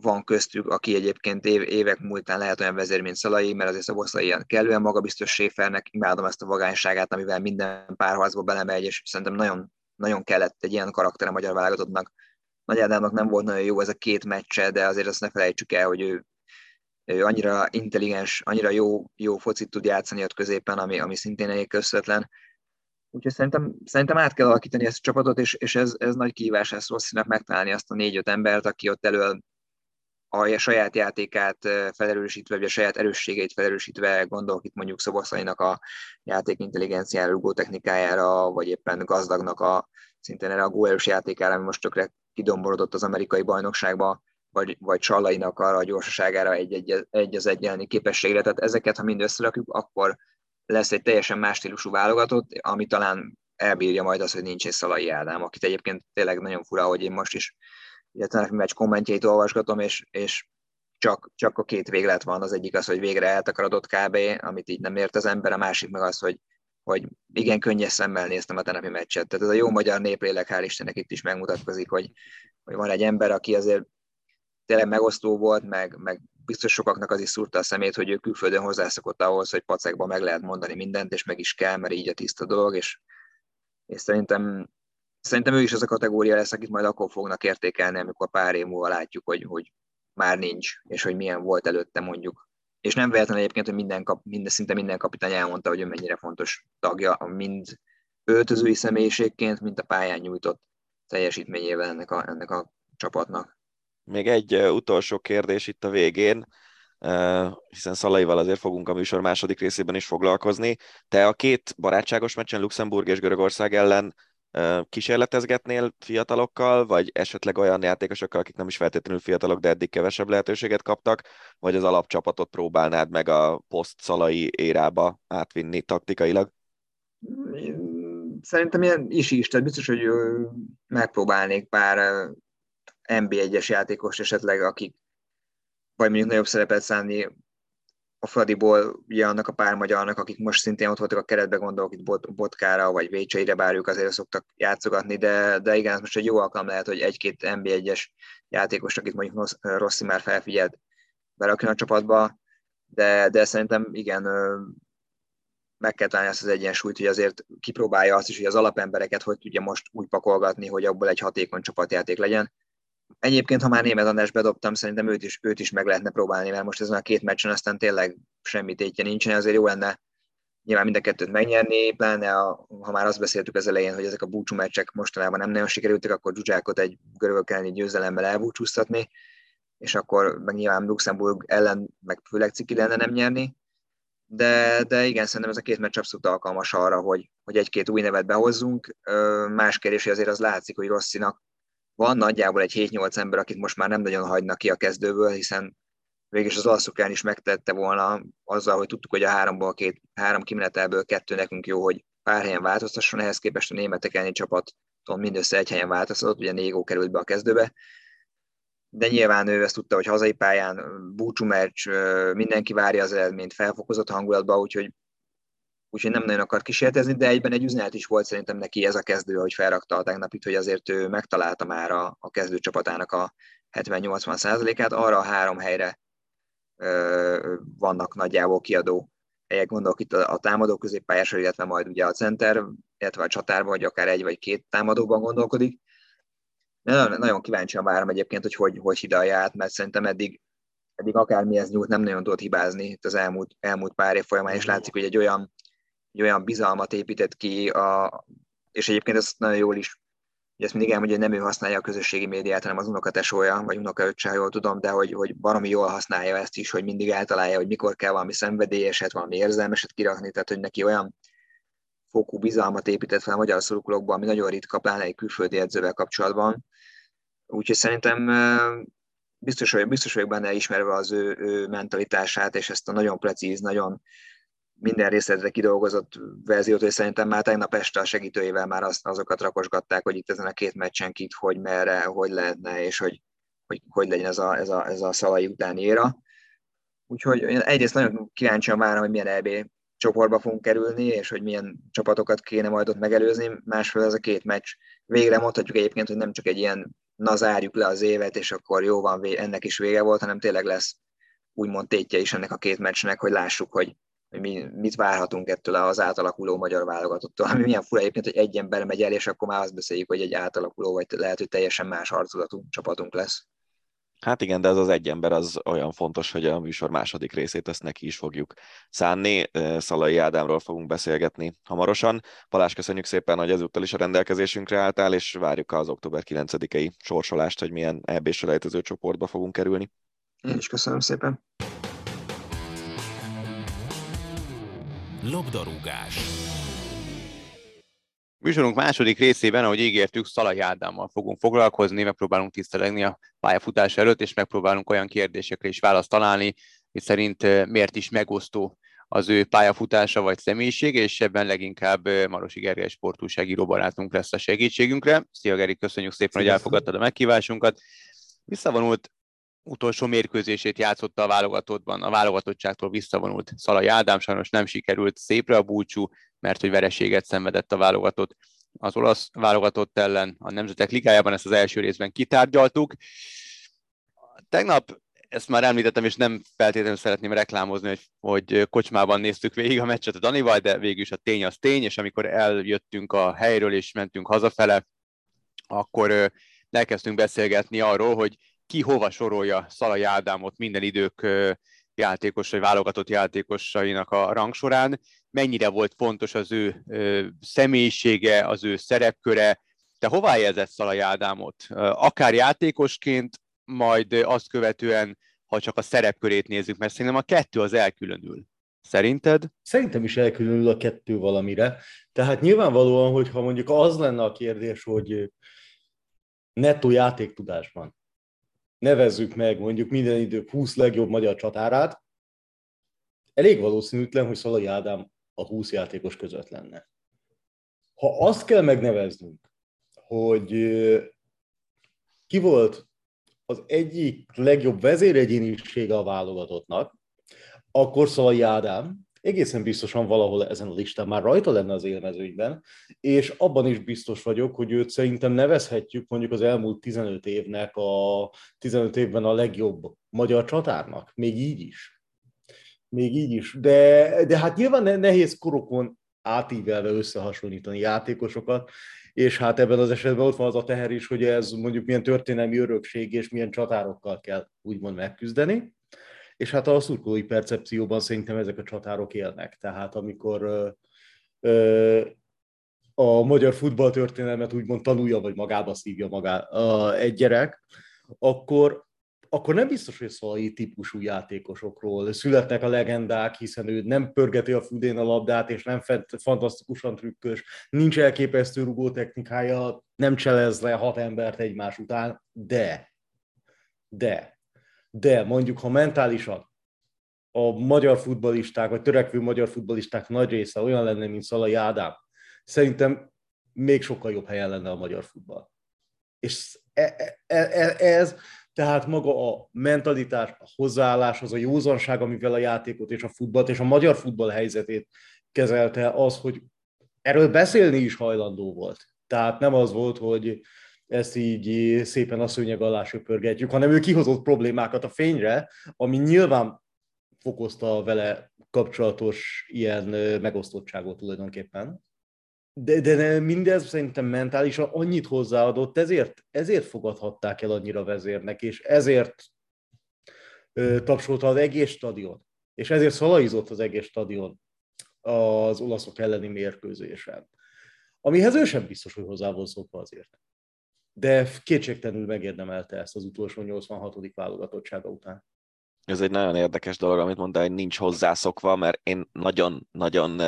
van köztük, aki egyébként évek múltán lehet olyan vezér, mint Szalai, mert azért Szoboszlai kellően magabiztos Schäfernek, imádom ezt a vagányságát, amivel minden párharcba belemegy, és szerintem nagyon, nagyon kellett egy ilyen karakter a magyar válogatottnak. Nagy Ádámnak nem volt nagyon jó ez a két meccse, de azért azt ne felejtsük el, hogy ő annyira intelligens, annyira jó focit tud játszani ott középen, ami szintén elég közvetlen. Úgyhogy szerintem át kell alakítani ezt a csapatot, és ez nagy kihívás, ezt Rossinak megtalálni azt a 4-5 embert, aki ott elől a saját játékát felerősítve, vagy a saját erősségeit felerősítve, gondolok itt mondjuk Szoboszlainak a játékintelligenciára, rugó technikájára, vagy éppen Gazdagnak a szintén erős játékára, ami most tökre kidomborodott az amerikai bajnokságba, vagy Sallainak arra a gyorsaságára egy az egyenlő képességre. Tehát ezeket, ha mind összerakjuk, akkor lesz egy teljesen más stílusú válogatott, ami talán elbírja majd az, hogy nincs egy Szalai Ádám, akit egyébként tényleg nagyon fura, hogy én most is a meccs kommentjeit olvasgatom, és csak a két véglet van. Az egyik az, hogy végre eltakarodott kb., amit így nem ért az ember, a másik meg az, hogy igen, könnyes szemmel néztem a tenepi meccset. Tehát ez a jó magyar néplélek, hál' Istennek, itt is megmutatkozik, hogy van egy ember, aki azért tényleg megosztó volt, meg biztos sokaknak az is szúrta a szemét, hogy ő külföldön hozzászokott ahhoz, hogy pacekban meg lehet mondani mindent, és meg is kell, mert így a tiszta dolog, és Szerintem ő is az a kategória lesz, akit majd akkor fognak értékelni, amikor pár év múlva látjuk, hogy már nincs, és hogy milyen volt előtte mondjuk. És nem véletlen egyébként, hogy szinte minden kapitány elmondta, hogy ő mennyire fontos tagja, mind öltözői személyiségként, mint a pályán nyújtott teljesítményével ennek a csapatnak. Még egy utolsó kérdés itt a végén, hiszen Szalaival azért fogunk a műsor második részében is foglalkozni. Te a két barátságos meccsen, Luxemburg és Görögország ellen kísérletezgetnél fiatalokkal, vagy esetleg olyan játékosokkal, akik nem is feltétlenül fiatalok, de eddig kevesebb lehetőséget kaptak, vagy az alapcsapatot próbálnád meg a poszt-Szalai érába átvinni taktikailag? Szerintem ilyen is, tehát biztos, hogy megpróbálnék pár NB1-es játékost esetleg, akik vagy mondjuk nagyobb szerepet szánni a Fradiból, ugye annak a pár magyarnak, akik most szintén ott voltak a keretbe, gondolok itt Botkára vagy Vécseire, bár ők azért szoktak játszogatni, de igen, most egy jó alkalom lehet, hogy egy-két NB1-es játékos, akit mondjuk Rossi már felfigyelt, berakjon a csapatba, de szerintem igen, meg kell találni azt az egyensúlyt, hogy azért kipróbálja azt is, hogy az alapembereket hogy tudja most úgy pakolgatni, hogy abból egy hatékony csapatjáték legyen. Egyébként, ha már Németh Andrást bedobtam, szerintem őt is meg lehetne próbálni, mert most ezen a két meccsen aztán tényleg semmi tétje nincsen, azért jó lenne nyilván mind a kettőt megnyerni, pláne ha már azt beszéltük az elején, hogy ezek a búcsú meccsek mostanában nem nagyon sikerültek, akkor Dzsuzsákot egy görögök elleni győzelemmel elbúcsúztatni, és akkor meg nyilván Luxemburg ellen, meg főleg ciki lenne nem nyerni, de igen, szerintem ez a két meccs abszolút alkalmas arra, hogy egy-két új nevet behozzunk. Más kérdés, azért az látszik, hogy Rossinak van nagyjából egy 7-8 ember, akit most már nem nagyon hagynak ki a kezdőből, hiszen végülis az Alszukán is megtette volna azzal, hogy tudtuk, hogy a három kimenetelből kettő nekünk jó, hogy pár helyen változtasson, ehhez képest a németek elleni csapaton mindössze egy helyen változtatott, ugye Négó került be a kezdőbe, de nyilván ő ezt tudta, hogy hazai pályán búcsú meccs, mindenki várja az eredményt felfokozott hangulatba, úgyhogy nem nagyon akart kísérletezni, de egyben egy üzenet is volt szerintem neki ez a kezdő, ahogy felrakta a tegnap itt, hogy azért ő megtalálta már a kezdőcsapatának a 70-80%-át, arra a három helyre vannak nagyjából kiadó helyek, gondolok itt a támadó középpályásra, illetve majd ugye a center, illetve a csatárban, vagy akár egy vagy két támadóban gondolkodik. Nagyon kíváncsian várom egyébként, hogy hidalja át, mert szerintem eddig akármihez nyújt, nem nagyon tudott hibázni itt az elmúlt pár év folyamán, és látszik, hogy egy olyan bizalmat épített ki, és egyébként ezt nagyon jól is Ezt mindig elmondja, hogy nem ő használja a közösségi médiát, hanem az unokatesója, vagy unokaöccse, jól tudom, de hogy baromi jól használja ezt is, hogy mindig eltalálja, hogy mikor kell valami szenvedélyeset, valami érzelmeset kirakni, tehát hogy neki olyan fokú bizalmat épített fel a magyar szurkolókba, ami nagyon ritka, pláne egy külföldi edzővel kapcsolatban. Úgyhogy szerintem biztos vagyok benne, ismerve az ő mentalitását, és ezt a nagyon precíz, nagyon minden részletre kidolgozott verziót, hogy szerintem már tegnap este a segítőjével már azokat rakosgatták, hogy itt ezen a két meccsen kit, hogy merre, hogy lehetne, és hogy legyen ez a Szalai utáni éra. Úgyhogy egyrészt nagyon kíváncsian várom, hogy milyen EB csoportba fogunk kerülni, és hogy milyen csapatokat kéne majd ott megelőzni. Másfél ez a két meccs. Végre mondhatjuk egyébként, hogy nem csak egy ilyen na zárjuk le az évet, és akkor jó van, ennek is vége volt, hanem tényleg lesz úgymond tétje is ennek a két meccsnek, hogy lássuk, hogy mit várhatunk ettől az átalakuló magyar válogatottól, ami milyen fura egyébként, hogy egy ember megy el, és akkor már azt beszéljük, hogy egy átalakuló, vagy lehet, hogy teljesen más arculatú csapatunk lesz. Hát igen, de ez az egy ember az olyan fontos, hogy a műsor második részét ezt neki is fogjuk szánni. Szalai Ádámról fogunk beszélgetni hamarosan. Balázs, köszönjük szépen, hogy ezúttal is a rendelkezésünkre álltál, és várjuk az október 9-i sorsolást, hogy milyen EB-selejtező csoportba fogunk kerülni. Én is köszönöm szépen. Labdarúgás. Műsorunk második részében, ahogy ígértük, Szalai Ádámmal fogunk foglalkozni, megpróbálunk tisztelegni a pályafutás előtt, és megpróbálunk olyan kérdésekre is választ találni, hogy szerint miért is megosztó az ő pályafutása vagy személyiség, és ebben leginkább Marosi Gergely sportújságíró barátunk lesz a segítségünkre. Szia Geri, köszönjük szépen, hogy elfogadtad a megkívásunkat. Visszavonult utolsó mérkőzését játszotta a válogatottban, a válogatottságtól visszavonult Szalai Ádám, sajnos nem sikerült szépre a búcsú, mert hogy vereséget szenvedett a válogatott az olasz válogatott ellen a Nemzetek Ligájában, ezt az első részben kitárgyaltuk. Tegnap, ezt már említettem, és nem feltétlenül szeretném reklámozni, hogy kocsmában néztük végig a meccset a Danival, de végül is a tény az tény, és amikor eljöttünk a helyről és mentünk hazafele, akkor elkezdtünk beszélgetni arról, hogy ki hova sorolja Szalai Ádámot minden idők játékosai, válogatott játékosainak a rangsorán, mennyire volt fontos az ő személyisége, az ő szerepköre. Te hová helyezed Szalai Ádámot? Akár játékosként, majd azt követően, ha csak a szerepkörét nézzük, mert szerintem a kettő az elkülönül. Szerinted? Szerintem is elkülönül a kettő valamire. Tehát nyilvánvalóan, hogyha mondjuk az lenne a kérdés, hogy nettó játéktudásban nevezzük meg mondjuk minden idők 20 legjobb magyar csatárát, elég valószínűtlen, hogy Szalai Ádám a 20 játékos között lenne. Ha azt kell megneveznünk, hogy ki volt az egyik legjobb vezéregyénisége a válogatottnak, akkor Szalai Ádám egészen biztosan valahol ezen a listán már rajta lenne az élmezőnyben, és abban is biztos vagyok, hogy őt szerintem nevezhetjük mondjuk az elmúlt 15 évben a legjobb magyar csatárnak, még így is. De hát nyilván nehéz korokon átívelve összehasonlítani játékosokat, és hát ebben az esetben ott van az a teher is, hogy ez mondjuk milyen történelmi örökség, és milyen csatárokkal kell úgymond megküzdeni. És hát a szurkolói percepcióban szerintem ezek a csatárok élnek. Tehát amikor a magyar futballtörténelmet úgymond tanulja, vagy magába szívja egy gyerek, akkor nem biztos, hogy Szalai típusú játékosokról születnek a legendák, hiszen ő nem pörgeti a fülén a labdát, és nem fantasztikusan trükkös, nincs elképesztő rugó technikája, nem cselez le 6 embert egymás után, de mondjuk, ha mentálisan a magyar futballisták, vagy törekvő magyar futballisták nagy része olyan lenne, mint Szalai Ádám, szerintem még sokkal jobb helyen lenne a magyar futball. És ez tehát maga a mentalitás, a hozzáállás, az a józanság, amivel a játékot és a futballt és a magyar futball helyzetét kezelte az, hogy erről beszélni is hajlandó volt. Tehát nem az volt, hogy ezt így szépen a szőnyeg alá söpörgetjük, hanem ő kihozott problémákat a fényre, ami nyilván fokozta a vele kapcsolatos ilyen megosztottságot tulajdonképpen. De mindez szerintem mentálisan annyit hozzáadott, ezért fogadhatták el annyira vezérnek, és ezért tapsolta az egész stadion, és ezért szalaizott az egész stadion az olaszok elleni mérkőzésen. Amihez ő sem biztos, hogy hozzá volt szokva azért. de kétségtelenül megérdemelte ezt az utolsó 86. válogatottsága után. Ez egy nagyon érdekes dolog, amit mondtál, hogy nincs hozzászokva, mert én nagyon-nagyon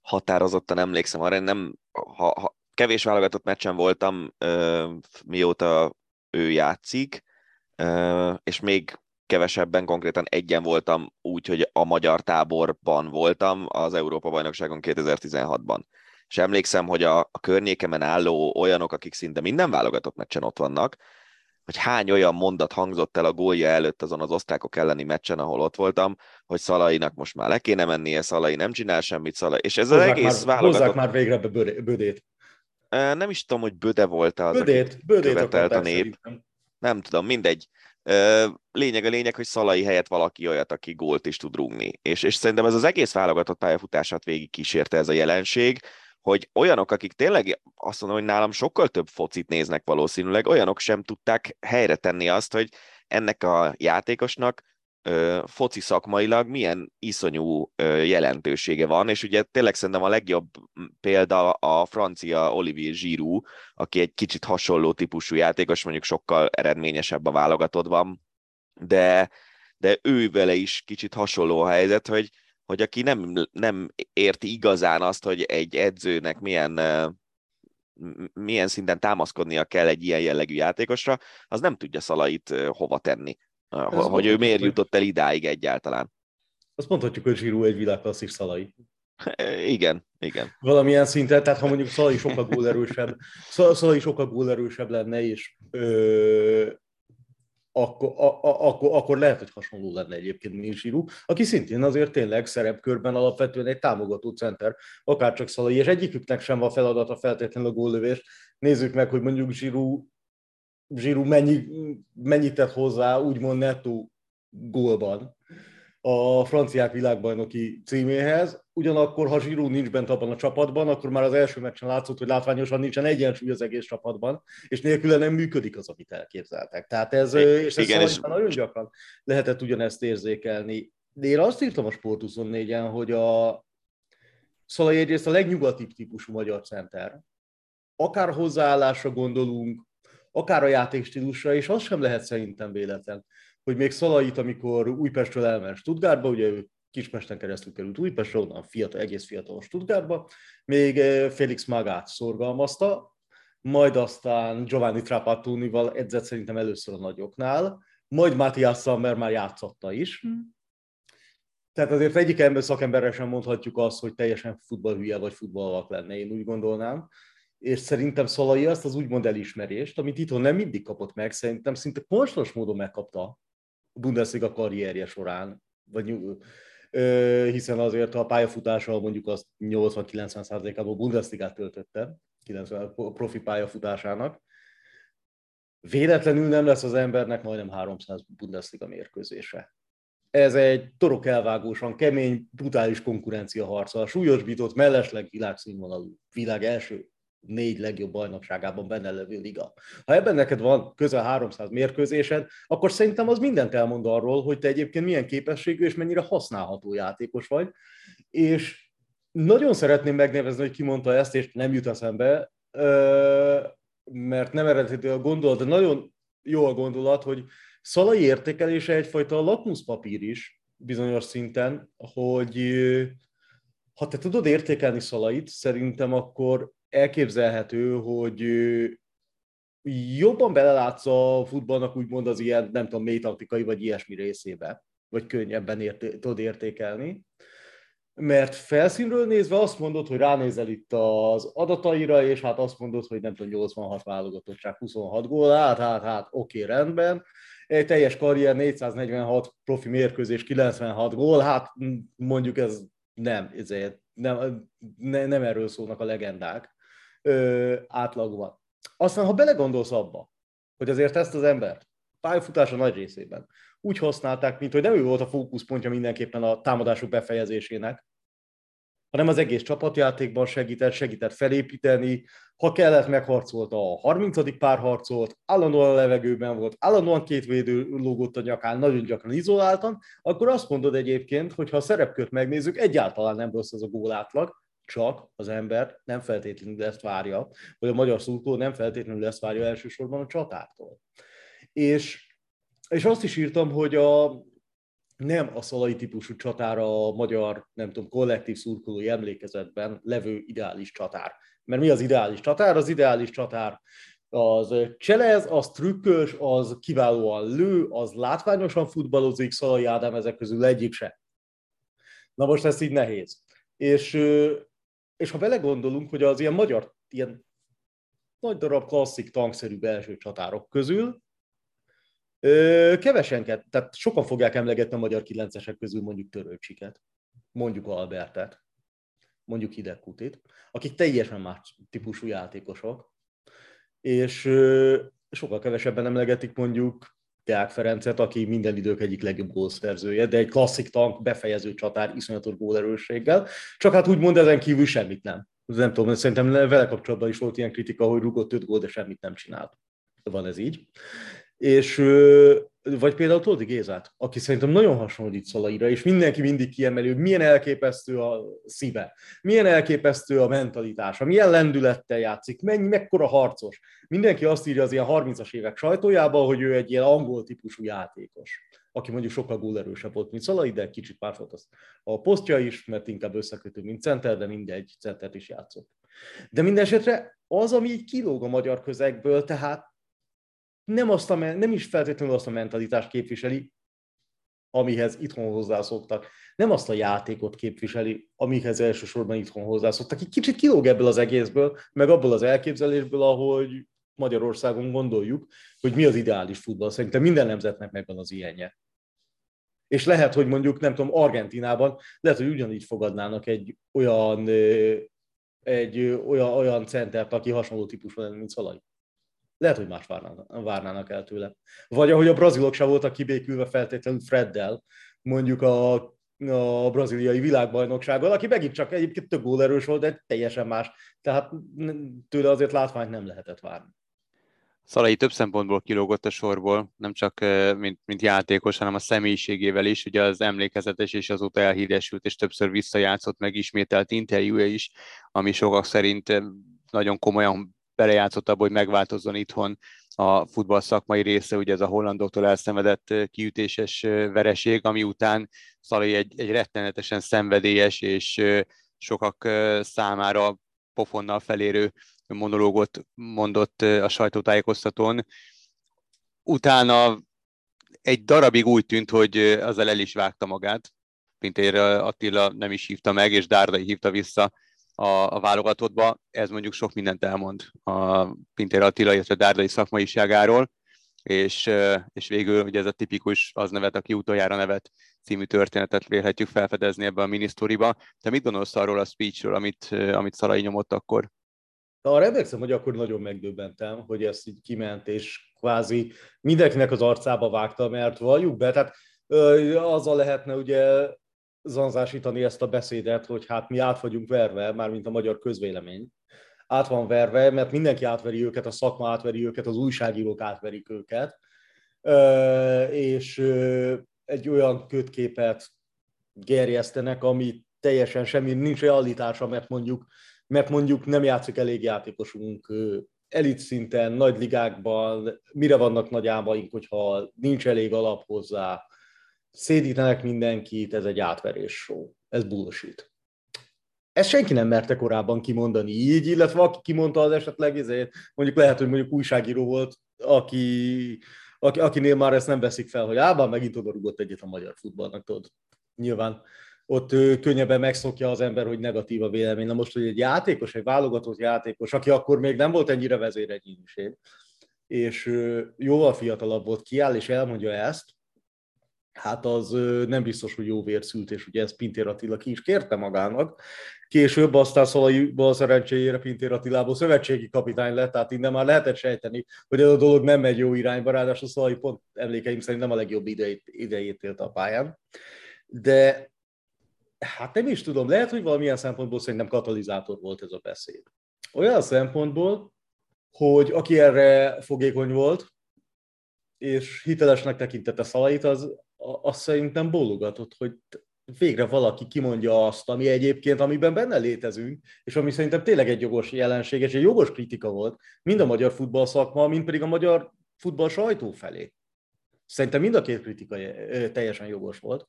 határozottan emlékszem arra, nem, ha kevés válogatott meccsen voltam, mióta ő játszik, és még kevesebben, konkrétan egyen voltam úgy, hogy a magyar táborban voltam az Európa-bajnokságon 2016-ban. És emlékszem, hogy a környékemen álló olyanok, akik szinte minden válogatott meccsen ott vannak, hogy hány olyan mondat hangzott el a gólja előtt azon az osztrákok elleni meccsen, ahol ott voltam, hogy Szalainak most már le kéne mennie, Szalai nem csinál semmit, Szalai, és ez hozzák az egész már, válogatott... Hozzák már végre Bödét. Nem is tudom, hogy Böde volt az, Bödét követelt a nép. Nem tudom, mindegy. Lényeg a lényeg, hogy Szalai helyett valaki olyat, aki gólt is tud rúgni. És szerintem ez az egész válogatott pályafutását végig kísérte ez a jelenség, hogy olyanok, akik tényleg azt mondom, hogy nálam sokkal több focit néznek valószínűleg, olyanok sem tudták helyre tenni azt, hogy ennek a játékosnak foci szakmailag milyen iszonyú jelentősége van, és ugye tényleg szerintem a legjobb példa a francia Olivier Giroud, aki egy kicsit hasonló típusú játékos, mondjuk sokkal eredményesebb a válogatottban, de ő vele is kicsit hasonló a helyzet, hogy aki nem érti igazán azt, hogy egy edzőnek milyen szinten támaszkodnia kell egy ilyen jellegű játékosra, az nem tudja Szalait hova tenni. Hogy ő miért jutott el idáig egyáltalán. Azt mondhatjuk, hogy Giroud egy világklasszis Szalai. Igen. Valamilyen szinten, tehát ha mondjuk Szalai sokkal gólerősebb lenne, és akkor lehet, hogy hasonló lenne egyébként, mint Giroud, aki szintén azért tényleg szerepkörben alapvetően egy támogató center, akárcsak Szalai, és egyiküknek sem van feladata feltétlenül a góllövést. Nézzük meg, hogy mondjuk Giroud mennyit tett hozzá, úgymond nettó gólban a franciák világbajnoki címéhez. Ugyanakkor, ha Giroud nincs bent abban a csapatban, akkor már az első meccsen látszott, hogy látványosan nincsen egyensúly az egész csapatban, és nélküle nem működik az, amit elképzeltek. Tehát ez nagyon gyakran lehetett ugyanezt érzékelni. Én azt írtam a Sport 24-en, hogy a Szalai egyrészt a legnyugatibb típusú magyar center. Akár hozzáállásra gondolunk, akár a játékstílusra, és az sem lehet szerintem véletlen, hogy még Szalait, amikor Újpestről elment Stuttgartba, ugye ő Kispesten keresztül került Újpestre, onnan egész fiatal Stuttgartba, még Félix Magát szorgalmazta, majd aztán Giovanni Trapattunival edzett szerintem először a nagyoknál, majd Matthias Sammer már játszatta is. Tehát azért egyik ember szakemberre sem mondhatjuk azt, hogy teljesen futballhülye vagy futballvak lenne, én úgy gondolnám. És szerintem Szalai azt az úgymond elismerést, amit itthon nem mindig kapott meg, szerintem szinte konstans módon megkapta a Bundesliga karrierje során, hiszen azért a pályafutással mondjuk az 80-90%-ából Bundesligát töltötte, 90 profi pályafutásának. Véletlenül nem lesz az embernek majdnem 300 Bundesliga mérkőzése. Ez egy torok elvágósan kemény, brutális konkurencia harca, súlyosbított, mellesleg világszínvonalú, világ első 4 legjobb bajnokságában benne levő liga. Ha ebben neked van közel 300 mérkőzésed, akkor szerintem az mindent elmond arról, hogy te egyébként milyen képességű és mennyire használható játékos vagy. És nagyon szeretném megnevezni, hogy ki mondta ezt, és nem jut eszembe, mert nem eredhető a gondolat, de nagyon jó a gondolat, hogy Szalai értékelése egyfajta lakmuszpapír is bizonyos szinten, hogy ha te tudod értékelni Szalait, szerintem akkor elképzelhető, hogy jobban belelátsz a futballnak úgymond az ilyen, nem tudom, mély taktikai vagy ilyesmi részébe, vagy könnyebben tudod értékelni. Mert felszínről nézve azt mondod, hogy ránézel itt az adataira, és hát azt mondod, hogy nem tudom, 86 válogatottság, 26 gól, hát, oké, rendben. Egy teljes karrier, 446 profi mérkőzés, 96 gól, hát mondjuk ez nem erről szólnak a legendák. Átlagban. Aztán, ha belegondolsz abba, hogy azért ezt az embert pályafutása nagy részében úgy használták, mint hogy nem ő volt a fókuszpontja mindenképpen a támadások befejezésének, hanem az egész csapatjátékban segített felépíteni, ha kellett, megharcolta a 30. párharcot, állandóan a levegőben volt, állandóan két védő lógott a nyakán, nagyon gyakran izoláltan, akkor azt mondod egyébként, hogy ha a szerepkört megnézzük, egyáltalán nem rossz ez a gólátlag, csak az ember nem feltétlenül ezt várja, vagy a magyar szurkoló nem feltétlenül ezt várja elsősorban a csatártól. És azt is írtam, hogy nem a Szalai típusú csatára a magyar, nem tudom, kollektív szurkolói emlékezetben levő ideális csatár. Mert mi az ideális csatár? Az ideális csatár az cselez, az trükkös, az kiválóan lő, az látványosan futballozik, Szalai Ádám ezek közül egyik se. Na most ez így nehéz. És ha belegondolunk, hogy az ilyen magyar, ilyen nagy darab klasszik tankszerű belső csatárok közül, kevesen, tehát sokan fogják emlegetni a magyar kilencesek közül mondjuk Törőcsiket, mondjuk Albertet, mondjuk Hidegkutit, akik teljesen más típusú játékosok, és sokkal kevesebben emlegetik mondjuk Deák Ferencet, aki minden idők egyik legjobb gólszerzője, de egy klasszik tank befejező csatár iszonyatos gólerősséggel, csak hát úgymond ezen kívül semmit nem. Nem tudom, szerintem vele kapcsolatban is volt ilyen kritika, hogy rúgott 5 gól, de semmit nem csinált. Van ez így. És vagy például Tódi Gézát, aki szerintem nagyon hasonlít Szalaira, és mindenki mindig kiemeli, hogy milyen elképesztő a szíve, milyen elképesztő a mentalitása, milyen lendülettel játszik, mekkora harcos. Mindenki azt írja az ilyen 30-as évek sajtójában, hogy ő egy ilyen angol típusú játékos, aki mondjuk sokkal gólerősebb volt, mint Szalai, de kicsit más volt az a posztja is, mert inkább összekötő, mint center, de mindegy, centert is játszott. De minden esetre az, ami így kilóg a magyar közegből, tehát nem is feltétlenül azt a mentalitást képviseli, amihez itthon hozzászoktak. Nem azt a játékot képviseli, amihez elsősorban itthon hozzászoktak. Egy kicsit kilóg ebből az egészből, meg abból az elképzelésből, ahogy Magyarországon gondoljuk, hogy mi az ideális futball. Szerintem minden nemzetnek megvan az ilyenje. És lehet, hogy mondjuk, nem tudom, Argentinában, lehet, hogy ugyanígy fogadnának egy olyan centert, aki hasonló típusú lenne, mint Szalai. Lehet, hogy más várnának el tőle. Vagy ahogy a brazilok se voltak kibékülve feltétlenül Freddel, mondjuk a braziliai világbajnoksággal, aki megint csak egyébként több gólerős volt, de teljesen más. Tehát tőle azért látványt nem lehetett várni. Szalai több szempontból kilógott a sorból, nem csak mint játékos, hanem a személyiségével is. Ugye az emlékezetes és azóta elhíresült, és többször visszajátszott meg ismételt interjúja is, ami sokak szerint nagyon komolyan belejátszott abba, hogy megváltozzon itthon a futball szakmai része, ugye ez a hollandoktól elszenvedett kiütéses vereség, ami után Szalai egy rettenetesen szenvedélyes és sokak számára pofonnal felérő monológot mondott a sajtótájékoztatón. Utána egy darabig úgy tűnt, hogy azzal el is vágta magát. Pintér Attila nem is hívta meg, és Dárdai hívta vissza a válogatottba, ez mondjuk sok mindent elmond a Pintér Attila, illetve Dárdai szakmaiságáról, és végül ugye ez a tipikus az nevet, aki utoljára nevet című történetet vélhetjük felfedezni ebbe a minisztoriba. Te mit gondolsz arról a speechről, amit Szalai nyomott akkor? Arra emlékszem, hogy akkor nagyon megdöbbentem, hogy ezt így kiment, és kvázi mindenkinek az arcába vágta, mert valljuk be, tehát azzal lehetne ugye zanzásítani ezt a beszédet, hogy hát mi át vagyunk verve, mármint a magyar közvélemény. Át van verve, mert mindenki átveri őket, a szakma átveri őket, az újságírók átverik őket, és egy olyan kötképet gerjesztenek, ami teljesen semmi, nincs realitása, mert mondjuk nem játszik elég játékosunk elit szinten, nagy ligákban, mire vannak nagy álmaink, hogyha nincs elég alap hozzá, szédítenek mindenkit, ez egy átverés show, ez bullshit. Ezt senki nem merte korábban kimondani így, illetve aki kimondta az esetleg, ezért mondjuk lehet, hogy mondjuk újságíró volt, akinél már ezt nem veszik fel, hogy Ádám megint oda rúgott egyet a magyar futballnak, tudod. Nyilván ott könnyebben megszokja az ember, hogy negatív a vélemény. Na most, hogy egy játékos, egy válogatott játékos, aki akkor még nem volt ennyire vezéregyéniség, és jóval fiatalabb volt, kiáll és elmondja ezt, hát az nem biztos, hogy jó vér szült, és ugye ezt Pintér Attila ki is kérte magának. Később aztán Szalaiból szerencséjére Pintér Attilából szövetségi kapitány lett, tehát innen már lehetett sejteni, hogy ez a dolog nem megy jó irányba, ráadásul Szalai pont emlékeim szerint nem a legjobb idejét élt a pályán. De hát nem is tudom, lehet, hogy valamilyen szempontból szerintem katalizátor volt ez a beszéd. Olyan szempontból, hogy aki erre fogékony volt, és hitelesnek tekintette Szalait, az szerintem bólogatott, hogy végre valaki kimondja azt, ami egyébként, amiben benne létezünk, és ami szerintem tényleg egy jogos jelenség, és egy jogos kritika volt, mind a magyar futball szakma, mind pedig a magyar futball sajtó felé. Szerintem mind a két kritika teljesen jogos volt,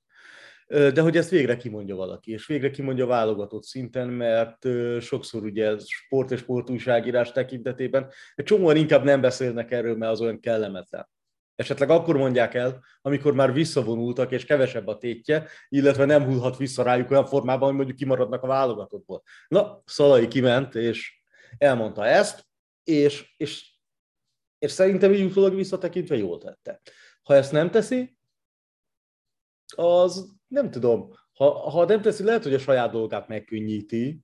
de hogy ezt végre kimondja valaki, és végre kimondja válogatott szinten, mert sokszor ugye sport és sportújságírás tekintetében egy csomóan inkább nem beszélnek erről, mert az olyan kellemetlen. Esetleg akkor mondják el, amikor már visszavonultak, és kevesebb a tétje, illetve nem hullhat vissza rájuk olyan formában, hogy mondjuk kimaradnak a válogatottból. Na, Szalai kiment, és elmondta ezt, és szerintem így utólag visszatekintve jól tette. Ha ezt nem teszi, az nem tudom. Ha nem teszi, lehet, hogy a saját dolgát megkönnyíti.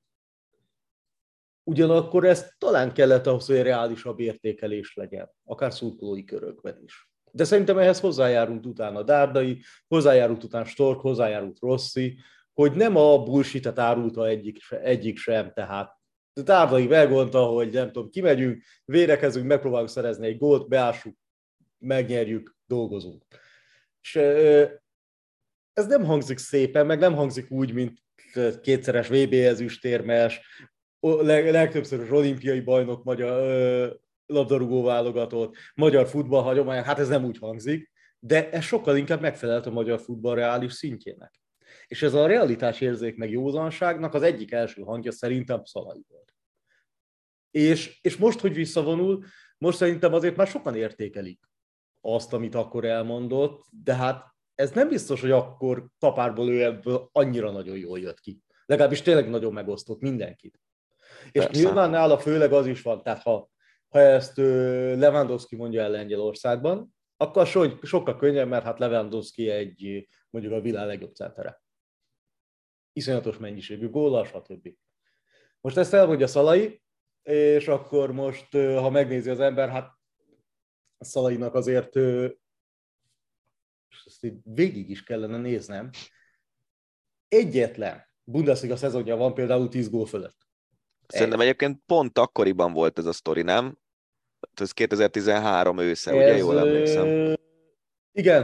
Ugyanakkor ez talán kellett ahhoz, hogy reálisabb értékelés legyen, akár szurkolói körökben is. De szerintem ehhez hozzájárult utána Dárdai, hozzájárult utána Stork, hozzájárult Rossi, hogy nem a bullshit-et árulta egyik sem, tehát Dárdai megmondta, hogy nem tudom, kimegyünk, védekezünk, megpróbálunk szerezni egy gólt, beássuk, megnyerjük, dolgozunk. És ez nem hangzik szépen, meg nem hangzik úgy, mint kétszeres VB ezüstérmes, legtöbbszörös olimpiai bajnok, magyar labdarúgó válogatott, magyar futball hagyomány, hát ez nem úgy hangzik, de ez sokkal inkább megfelelt a magyar futball reális szintjének. És ez a realitásérzék meg józanságnak az egyik első hangja szerintem Szalai volt. És most, hogy visszavonul, most szerintem azért már sokan értékelik azt, amit akkor elmondott, de hát ez nem biztos, hogy akkor kapárból ő ebből annyira nagyon jól jött ki. Legalábbis tényleg nagyon megosztott mindenkit. Persze. És nyilván nála főleg az is van, tehát ha ezt Lewandowski mondja el Lengyelországban, akkor sokkal könnyebb, mert hát Lewandowski egy, mondjuk a világ legjobb centere. Iszonyatos mennyiségű góllal, stb. Most ezt elmondja Szalai, és akkor most, ha megnézi az ember, hát Szalainak azért, és ezt így végig is kellene néznem, egyetlen Bundesliga szezonja van például 10 gól fölött. Szerintem egyébként pont akkoriban volt ez a sztori, nem? Ez 2013 ősze, ugye jól emlékszem.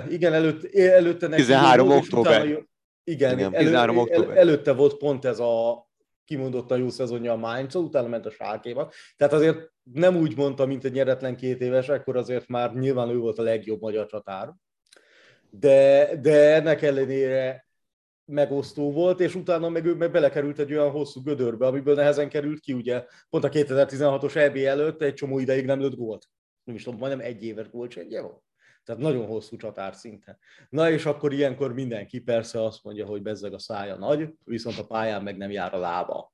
Igen, előtte... 13 október. Igen, 13 október. Előtte volt pont ez a kimondottan jó szezonja a Mainz, utána ment a Schalkéba. Tehát azért nem úgy mondta, mint egy nyeretlen 2 éves, akkor azért már nyilván ő volt a legjobb magyar csatár. De ennek ellenére megosztó volt, és utána meg ő meg belekerült egy olyan hosszú gödörbe, amiből nehezen került ki, ugye pont a 2016-os EB előtt egy csomó ideig nem lőtt gólt. Nem is tudom, majdnem 1 éves gólcsengje volt. Tehát nagyon hosszú csatár szinten. Na és akkor ilyenkor mindenki persze azt mondja, hogy bezzeg a szája nagy, viszont a pályán meg nem jár a lába.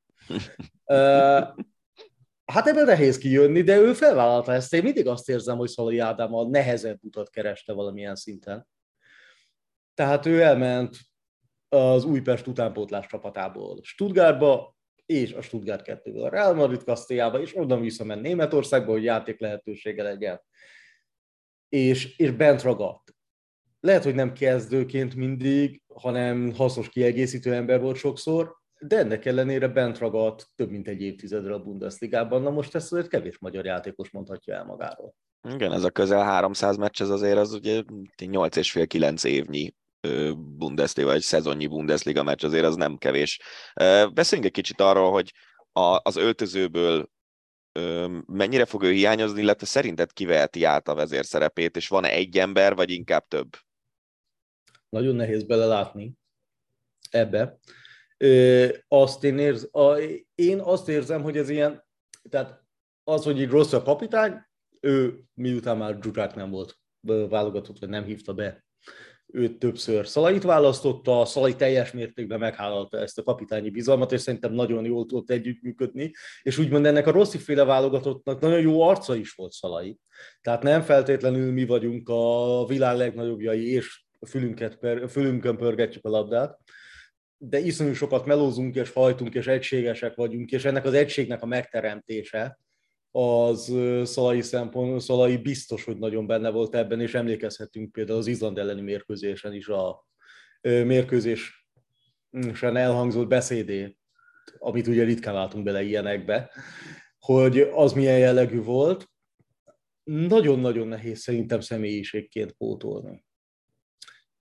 Hát ebben nehéz kijönni, de ő felvállalta ezt. Én mindig azt érzem, hogy Szalai Ádám a nehezebb utat kereste valamilyen szinten. Tehát ő elment az Újpest utánpótlás csapatából Stuttgartba, és a Stuttgart 2-ből a Real Madrid Kastélyába, és onnan visszament Németországba, hogy játék lehetősége legyen. És bent ragadt. Lehet, hogy nem kezdőként mindig, hanem hasznos kiegészítő ember volt sokszor, de ennek ellenére bent ragadt több mint egy évtizedre a Bundesligában. Na most ezt azért kevés magyar játékos mondhatja el magáról. Igen, ez a közel 300 meccs, ez azért az ugye 8,5-9 évnyi Bundesliga, vagy szezonnyi Bundesliga meccs, azért az nem kevés. Beszéljünk egy kicsit arról, hogy az öltözőből mennyire fog ő hiányozni, illetve szerinted kiveheti át a vezérszerepét, és van-e egy ember, vagy inkább több? Nagyon nehéz belelátni ebbe. Én azt érzem, hogy ez ilyen, tehát az, hogy így rossz a kapitány, ő miután már Zsuzsák nem volt válogatott, vagy nem hívta be, őt többször Szalait választotta, Szalai teljes mértékben meghállalta ezt a kapitányi bizalmat, és szerintem nagyon jól tudott együttműködni, és úgymond ennek a Rossi-féle válogatottnak nagyon jó arca is volt Szalai. Tehát nem feltétlenül mi vagyunk a világ legnagyobbjai, és fülünkön pörgetjük a labdát, de iszonyú sokat melózunk, és hajtunk, és egységesek vagyunk, és ennek az egységnek a megteremtése, az Szalai biztos, hogy nagyon benne volt ebben, és emlékezhetünk például az Izland elleni mérkőzésen is a mérkőzésen elhangzott beszédét, amit ugye ritkán látunk bele ilyenekbe, hogy az milyen jellegű volt. Nagyon-nagyon nehéz szerintem személyiségként pótolni.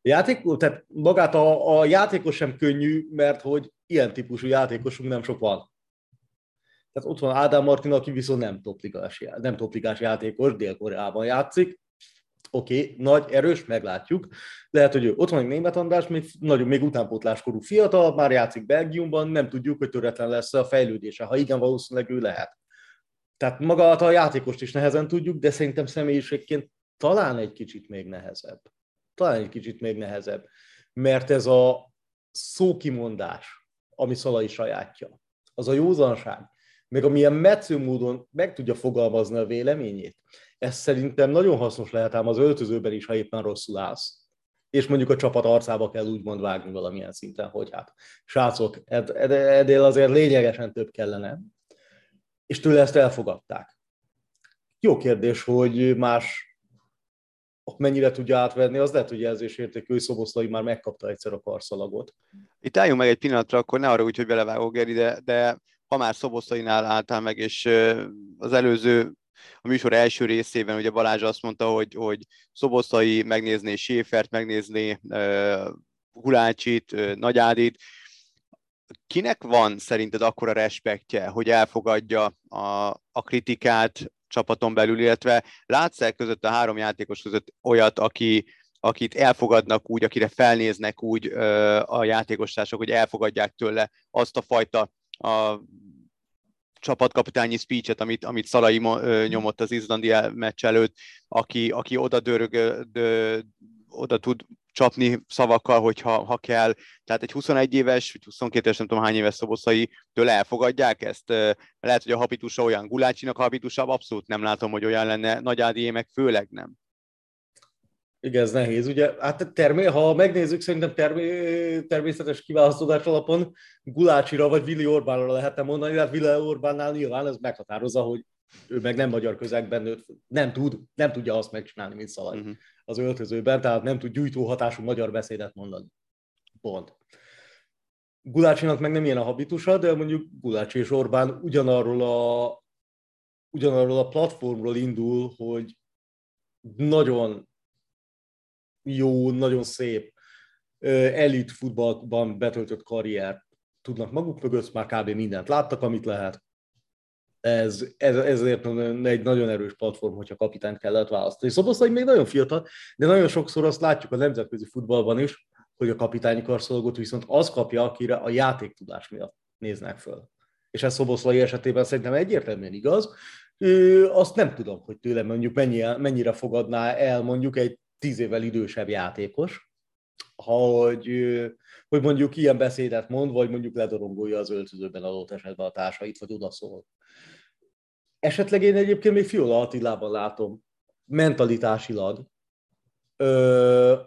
Játék, tehát magát a játékos sem könnyű, mert hogy ilyen típusú játékosunk nem sok van. Tehát ott van Ádám Martin, aki viszont nem topligás játékos, Dél-Koreában játszik. Oké, nagy, erős, meglátjuk. Lehet, hogy ott van egy Németh András, még utánpótláskorú fiatal, már játszik Belgiumban, nem tudjuk, hogy töretlen lesz a fejlődése. Ha igen, valószínűleg ő lehet. Tehát magát a játékost is nehezen tudjuk, de szerintem személyiségként talán egy kicsit még nehezebb, mert ez a szókimondás, ami Szalai sajátja, az a józanság, meg amilyen metsző módon meg tudja fogalmazni a véleményét, ez szerintem nagyon hasznos lehet ám az öltözőben is, ha éppen rosszul állsz. És mondjuk a csapat arcába kell úgymond vágni valamilyen szinten, hogy hát srácok, edél azért lényegesen több kellene, és tőle ezt elfogadták. Jó kérdés, hogy más mennyire tudja átvenni, az lehet, hogy jelzésértékű, hogy Szoboszlai már megkapta egyszer a karszalagot. Itt álljunk meg egy pillanatra, akkor ne arra úgy, hogy belevágok, Geri, de ha már Szoboszlainál álltál meg, és az előző, a műsor első részében ugye Balázs azt mondta, hogy Szoboszlai megnézné Séfert, megnézné Gulácsit, Nagy Ádit. Kinek van szerinted akkora respektje, hogy elfogadja a kritikát csapaton belül, illetve látsz-e között a három játékos között olyat, akit elfogadnak úgy, akire felnéznek úgy a játékostársak, hogy elfogadják tőle azt a fajta a csapatkapitányi speech-et, amit Szalai nyomott az izlandi meccs előtt, aki oda tud csapni szavakkal, hogyha kell. Tehát egy 21 éves, vagy 22 éves, nem tudom hány éves Szoboszlai, tőle elfogadják ezt. Lehet, hogy a habitusa olyan, Gulácsinak a habitusa, abszolút nem látom, hogy olyan lenne, Nagy Ádié meg főleg nem. Igen, ez nehéz. Ugye, hát ha megnézzük, szerintem természetes kiválasztódás alapon Gulácsira vagy Willi Orbánra lehetne mondani, de hát Willi Orbánnál nyilván ez meghatározza, hogy ő meg nem magyar közegben, nem tudja azt megcsinálni, mint Szalai az öltözőben, tehát nem tud gyújtó hatású magyar beszédet mondani. Pont. Gulácsinak meg nem ilyen a habitusa, de mondjuk Gulácsi és Orbán ugyanarról a platformról indul, hogy nagyon jó, nagyon szép elit futballban betöltött karriert tudnak maguk mögött, már kb. Mindent láttak, amit lehet. Ezért egy nagyon erős platform, hogyha kapitányt kellett választani. Szoboszlai még nagyon fiatal, de nagyon sokszor azt látjuk a nemzetközi futballban is, hogy a kapitányi karszalagot viszont az kapja, akire a játéktudás miatt néznek föl. És ez Szoboszlai esetében szerintem egyértelműen igaz. Azt nem tudom, hogy tőle mondjuk mennyire fogadná el mondjuk egy 10 évvel idősebb játékos, hogy mondjuk ilyen beszédet mond, vagy mondjuk ledorongolja az öltözőben adott esetben a társait, vagy odaszól. Esetleg én egyébként még Fiola Attilában látom mentalitásilag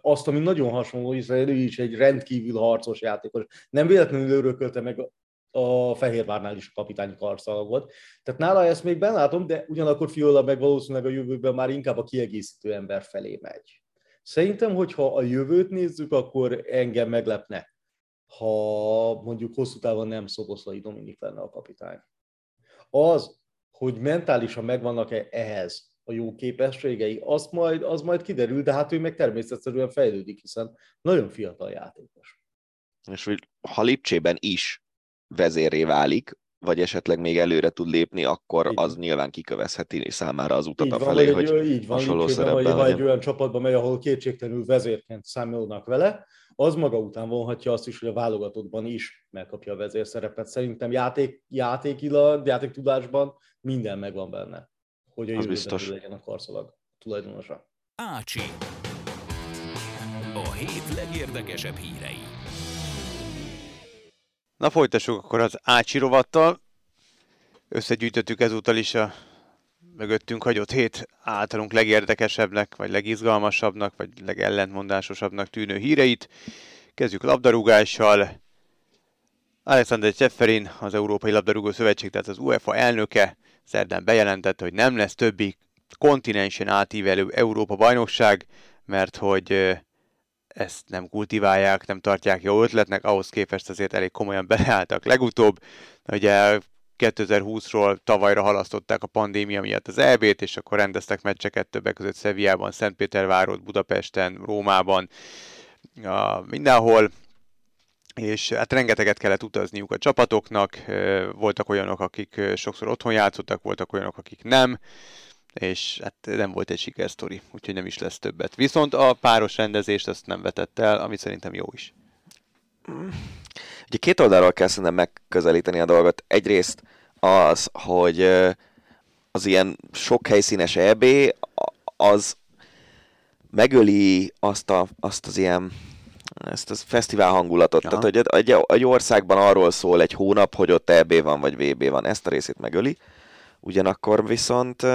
azt, ami nagyon hasonló, hiszen ő is egy rendkívül harcos játékos. Nem véletlenül örökölte meg a Fehérvárnál is a kapitányi karszalagot. Tehát nála ezt még benlátom, de ugyanakkor Fiola meg valószínűleg a jövőben már inkább a kiegészítő ember felé megy. Szerintem, hogyha a jövőt nézzük, akkor engem meglepne, ha mondjuk hosszú távon nem Szoboszlai Dominik lenne a kapitány. Az, hogy mentálisan megvannak-e ehhez a jó képességei, az majd kiderül, de hát ő meg természetesen fejlődik, hiszen nagyon fiatal játékos. És hogy ha Lipcsében is vezérré válik, vagy esetleg még előre tud lépni, akkor így az nyilván kikövezheti számára az utat afelé, hogy hasonló szerepben legyen. Ha egy olyan csapatban megy, ahol kétségtelenül vezérként számolnak vele, az maga után vonhatja azt is, hogy a válogatottban is megkapja a vezérszerepet. Szerintem játékilag, játéktudásban minden megvan benne, hogy a jövőben legyen a karszalag tulajdonosa. Ácsi. A hét legérdekesebb hírei. Na, folytassuk akkor az Ácsi rovattal. Összegyűjtöttük ezúttal is a mögöttünk hagyott hét általunk legérdekesebbnek, vagy legizgalmasabbnak, vagy legellentmondásosabbnak tűnő híreit. Kezdjük labdarúgással. Alexander Ceferin, az Európai Labdarúgó Szövetség, tehát az UEFA elnöke szerdán bejelentette, hogy nem lesz többi kontinensen átívelő Európa-bajnokság, mert hogy ezt nem kultiválják, nem tartják jó ötletnek, ahhoz képest azért elég komolyan beleálltak legutóbb. Ugye 2020-ról tavalyra halasztották a pandémia miatt az EB-t, és akkor rendeztek meccseket többek között Szevijában, Szentpéterváron, Budapesten, Rómában. mindenhol, és hát rengeteget kellett utazniuk a csapatoknak, voltak olyanok, akik sokszor otthon játszottak, voltak olyanok, akik nem, és hát nem volt egy sikersztori, úgyhogy nem is lesz többet. Viszont a páros rendezést azt nem vetett el, ami szerintem jó is. Ugye két oldalról kell szerintem megközelíteni a dolgot. Egyrészt az, hogy az ilyen sok helyszínes EB, az megöli ezt a fesztivál hangulatot. Aha. Tehát, hogy egy országban arról szól egy hónap, hogy ott EB van, vagy VB van. Ezt a részét megöli. Ugyanakkor viszont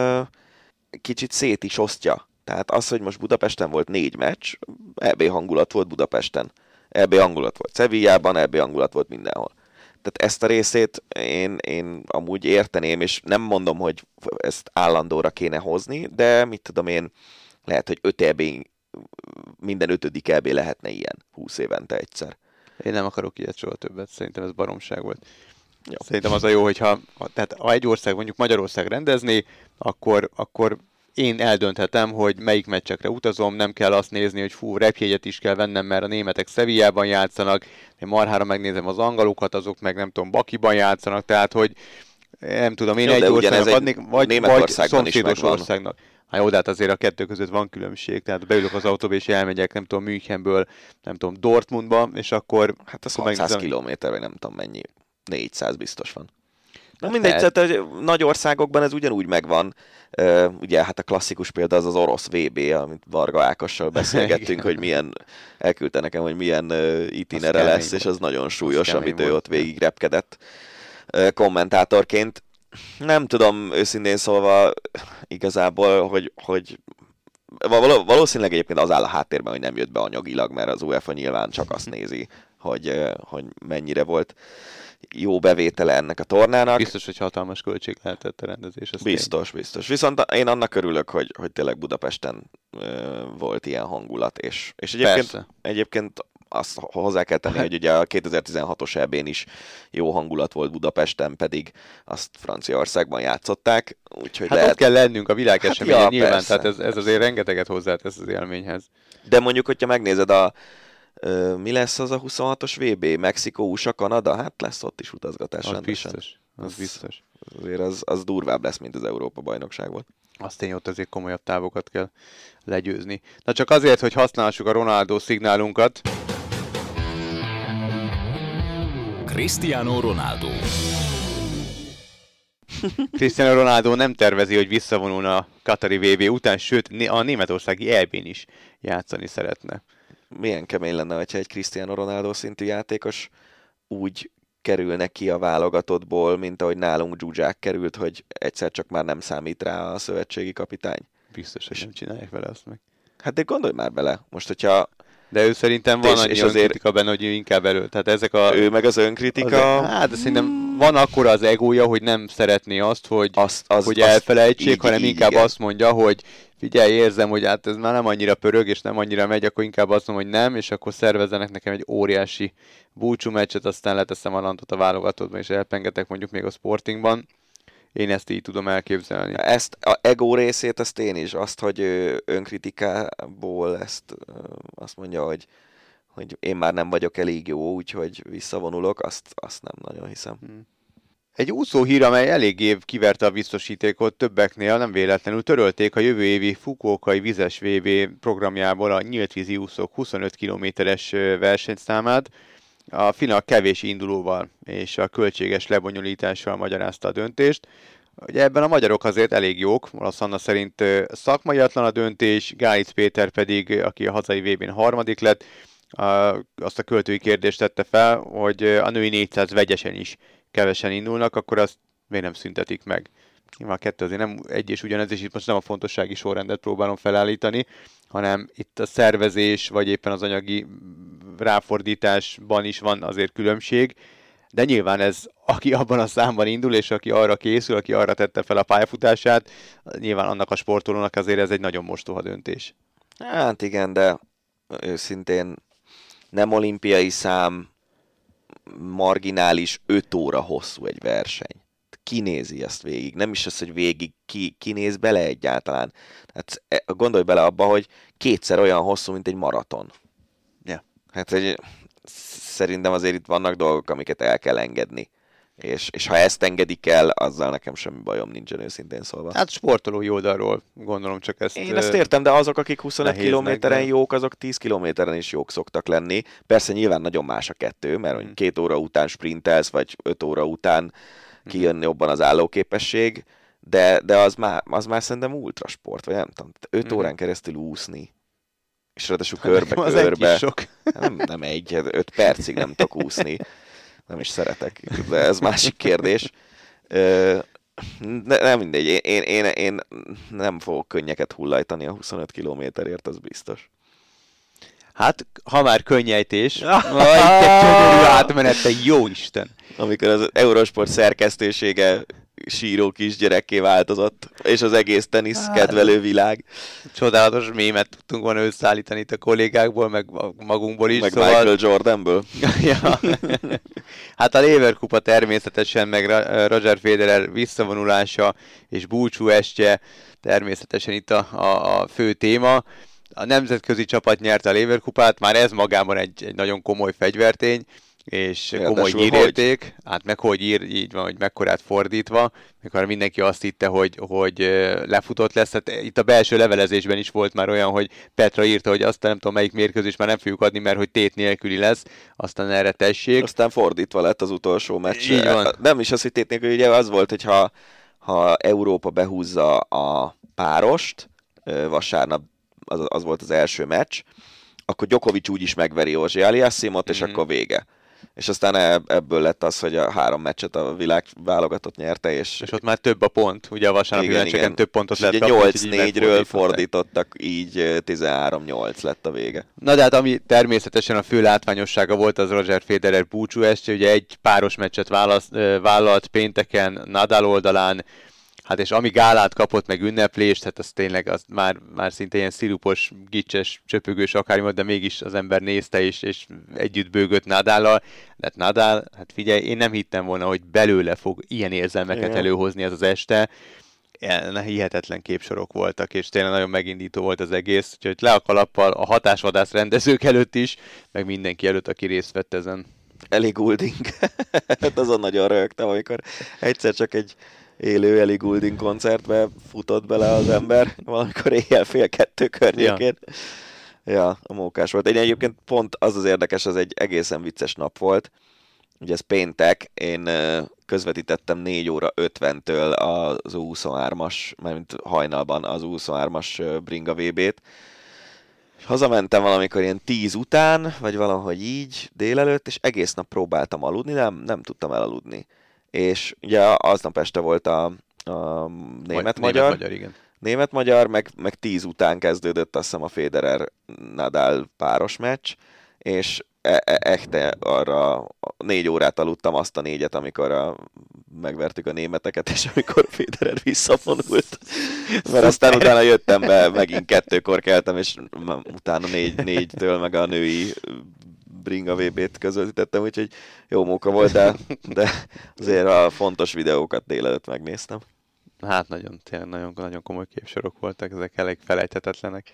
kicsit szét is osztja. Tehát az, hogy most Budapesten volt 4 meccs, EB hangulat volt Budapesten. EB hangulat volt Sevillában, EB hangulat volt mindenhol. Tehát ezt a részét én amúgy érteném, és nem mondom, hogy ezt állandóra kéne hozni, de mit tudom én, lehet, hogy 5 EB, minden 5. EB lehetne ilyen 20 évente egyszer. Én nem akarok ilyet soha többet, szerintem ez baromság volt. Jó. Szerintem az a jó, hogyha tehát ha egy ország, mondjuk Magyarország rendezni, akkor én eldönthetem, hogy melyik meccsekre utazom, nem kell azt nézni, hogy fú, repjegyet is kell vennem, mert a németek Sevillában játszanak, én marhára megnézem az angolokat, azok meg nem tudom, Bakiban játszanak, tehát hogy nem tudom, én jó, egy országnak adnék, vagy szomszédos országnak. Hát jó, de hát azért a kettő között van különbség, tehát beülök az autóba és elmegyek, nem tudom, Münchenből, nem tudom, Dortmundba, és akkor... Hát az 600 kilométer, vagy nem tudom mennyi, 400 biztos van. Na mindegy, tehát nagy országokban ez ugyanúgy megvan. Ugye hát a klasszikus példa az az orosz VB, amit Varga Ákossal beszélgettünk, hogy milyen, elküldte nekem, hogy milyen itinere lesz, és az nagyon súlyos, amit ő ott végig repkedett kommentátorként. Nem tudom őszintén szólva igazából, hogy valószínűleg egyébként az áll a háttérben, hogy nem jött be anyagilag, mert az UEFA nyilván csak azt nézi, hogy mennyire volt jó bevétele ennek a tornának. Biztos, hogy hatalmas költség lehetett a rendezés. Biztos. Viszont én annak örülök, hogy tényleg Budapesten volt ilyen hangulat. És egyébként azt hozzá kell tenni, hogy ugye a 2016-os EB-n is jó hangulat volt Budapesten, pedig azt Franciaországban játszották. Úgyhogy hát ott kell lennünk a világeseményen nyilván, persze, tehát ez azért rengeteget hozzátesz az élményhez. De mondjuk, hogyha megnézed mi lesz az a 26-os VB? Mexikó, USA, Kanada? Hát lesz ott is utazgatás rendesen. Az biztos. Azért az durvább lesz, mint az Európa-bajnokság volt. Azt én ott azért komolyabb távokat kell legyőzni. Na csak azért, hogy használhassuk a Ronaldo szignálunkat. Cristiano Ronaldo. Cristiano Ronaldo nem tervezi, hogy visszavonulna a katari VB után, sőt a németországi EB-n is játszani szeretne. Milyen kemény lenne, hogyha egy Cristiano Ronaldo szintű játékos úgy kerülne ki a válogatottból, mint ahogy nálunk Dzsuzsák került, hogy egyszer csak már nem számít rá a szövetségi kapitány. Biztos, hogy nem csinálják vele azt meg. Hát de gondolj már bele, most hogyha... De ő szerintem van annyi önkritika benne, hogy ő inkább elő. Tehát ezek a... Ő meg az önkritika... Hát szerintem van akkora az egója, hogy nem szeretné azt, hogy elfelejtsék, hanem inkább azt mondja, hogy figyelj, érzem, hogy hát ez már nem annyira pörög, és nem annyira megy, akkor inkább azt mondom, hogy nem, és akkor szervezzenek nekem egy óriási búcsú meccset, aztán leteszem a lantot a válogatottban, és elpengetek mondjuk még a Sportingban. Én ezt így tudom elképzelni. Ezt a ego részét, ezt én is. Azt, hogy önkritikából azt mondja, hogy én már nem vagyok elég jó, úgyhogy visszavonulok, azt nem nagyon hiszem. Egy úszó hír, amely elég év kiverte a biztosítékot többeknél, nem véletlenül törölték a jövő évi Fukuokai Vizes VB programjából a nyíltvízi úszók 25 km-es versenyszámát. A FINA kevés indulóval és a költséges lebonyolítással magyarázta a döntést. Ugye ebben a magyarok azért elég jók, Olasz Anna szerint szakmaiatlan a döntés, Gálic Péter pedig, aki a hazai VB-n 3. lett, azt a költői kérdést tette fel, hogy a női 400 vegyesen is kevesen indulnak, akkor azt miért nem szüntetik meg. Nyilván a kettő azért nem egy és ugyanez, és itt most nem a fontossági sorrendet próbálom felállítani, hanem itt a szervezés, vagy éppen az anyagi ráfordításban is van azért különbség, de nyilván ez, aki abban a számban indul, és aki arra készül, aki arra tette fel a pályafutását, nyilván annak a sportolónak azért ez egy nagyon mostoha döntés. Hát igen, de őszintén nem olimpiai szám, marginális 5 óra hosszú egy verseny. Kinézi ezt végig. Nem is az, hogy végig kinéz bele egyáltalán. Hát gondolj bele abba, hogy kétszer olyan hosszú, mint egy maraton. Ja. Hát szerintem azért itt vannak dolgok, amiket el kell engedni. És ha ezt engedik el, azzal nekem semmi bajom nincsen, őszintén szólva. Hát sportolói oldalról gondolom csak ezt... Én ezt értem, de azok, akik 25 kilométeren jók, azok 10 kilométeren is jók szoktak lenni. Persze nyilván nagyon más a kettő, mert két óra után sprintelsz, vagy 5 óra után kijön jobban az állóképesség, de az már szerintem ultrasport, vagy nem tudom, 5 órán keresztül úszni. És ráadásul körbe-körbe... Nem egy, 5 percig nem tudok úszni. Nem is szeretek, de ez másik kérdés. Nem mindegy, én nem fogok könnyeket hullajtani a 25 kilométerért, az biztos. Hát, ha már könnyejtés, egy csodorú átmenete, jó Isten! Amikor az Eurosport szerkesztősége síró kisgyerekké változott, és az egész tenisz kedvelő világ. Csodálatos mémet tudtunk volna összeállítani itt a kollégákból, meg magunkból is. Meg szóval... Michael Jordanből. Ja. Hát a Lever Kupa természetesen, meg Roger Federer visszavonulása és búcsú estje természetesen itt a fő téma. A nemzetközi csapat nyerte a Lever Kupát, már ez magában egy nagyon komoly fegyvertény. És komoly hírérték, hát meg hogy ír, így van, hogy mekkorát fordítva, mikor mindenki azt hitte, hogy lefutott lesz. Hát itt a belső levelezésben is volt már olyan, hogy Petra írta, hogy aztán nem tudom melyik mérkőzés már nem fogjuk adni, mert hogy tét nélküli lesz, aztán erre tessék. Aztán fordítva lett az utolsó meccs. Nem is az, hogy tét nélküli, ugye az volt, hogy ha Európa behúzza a párost, vasárnap az volt az első meccs, akkor Djokovic úgyis megveri Ozsi Aliassimot, és akkor vége. És aztán ebből lett az, hogy a 3 meccset a világ válogatott nyerte. És ott már több a pont, ugye a vasárnapi meccseken több pontot lett. 8-4-ről fordítottak, így 13-8 lett a vége. Na de hát ami természetesen a fő látványossága volt, az Roger Federer búcsú estje, ugye egy páros meccset vállalt pénteken Nadal oldalán, hát és ami gálát kapott, meg ünneplést, hát az tényleg az már szinte ilyen szirupos, gicses, csöpögős akármi, de mégis az ember nézte és együtt bőgött Nadállal. Hát Nadal, hát figyelj, én nem hittem volna, hogy belőle fog ilyen érzelmeket előhozni ez az este. Hihetetlen képsorok voltak, és tényleg nagyon megindító volt az egész, úgyhogy le a kalappal a hatásvadász rendezők előtt is, meg mindenki előtt, aki részt vett ezen. Ellie Goulding. Hát azon nagyon röhögtem, amikor egyszer csak egy élő Ellie Goulding koncertbe futott bele az ember, valamikor éjjel 1:30 környékén. Ja, a mókás volt. Egyébként pont az érdekes, az egy egészen vicces nap volt. Ugye ez péntek, én közvetítettem 4:50-től az U23-as, mármint hajnalban az U23-as Bringa VB-t. Hazamentem valamikor ilyen 10 után, vagy valahogy így délelőtt, és egész nap próbáltam aludni, nem tudtam elaludni. És ugye aznap este volt a német-magyar, német-magyar, meg 10 után kezdődött azt hiszem a Federer-Nadal páros meccs, és echte arra 4 órát aludtam, azt a 4-et, amikor megvertük a németeket, és amikor Federer visszavonult. Mert aztán utána jöttem be, megint 2-kor keltem, és utána 4-től meg a női Bringa VB-t közvetítettem, úgyhogy jó móka volt, de azért a fontos videókat délelőtt megnéztem. Hát nagyon komoly képsorok voltak, ezek elég felejthetetlenek.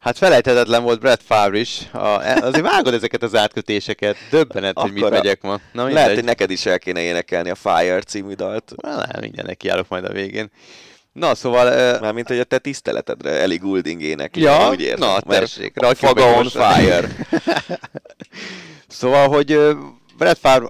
Hát felejthetetlen volt Brett Favre is. Azért vágod ezeket az átkötéseket. Döbbenet, hogy mit megyek ma. Na, lehet, hogy neked is el kéne énekelni a Fire című dalt. Na, mindjárt nekiállok majd a végén. Na, szóval... Mármint, hogy a te tiszteletedre Ellie Goulding énekli. Ja, úgy értem, na tessék. Faga on fire. Szóval, hogy Brett Favre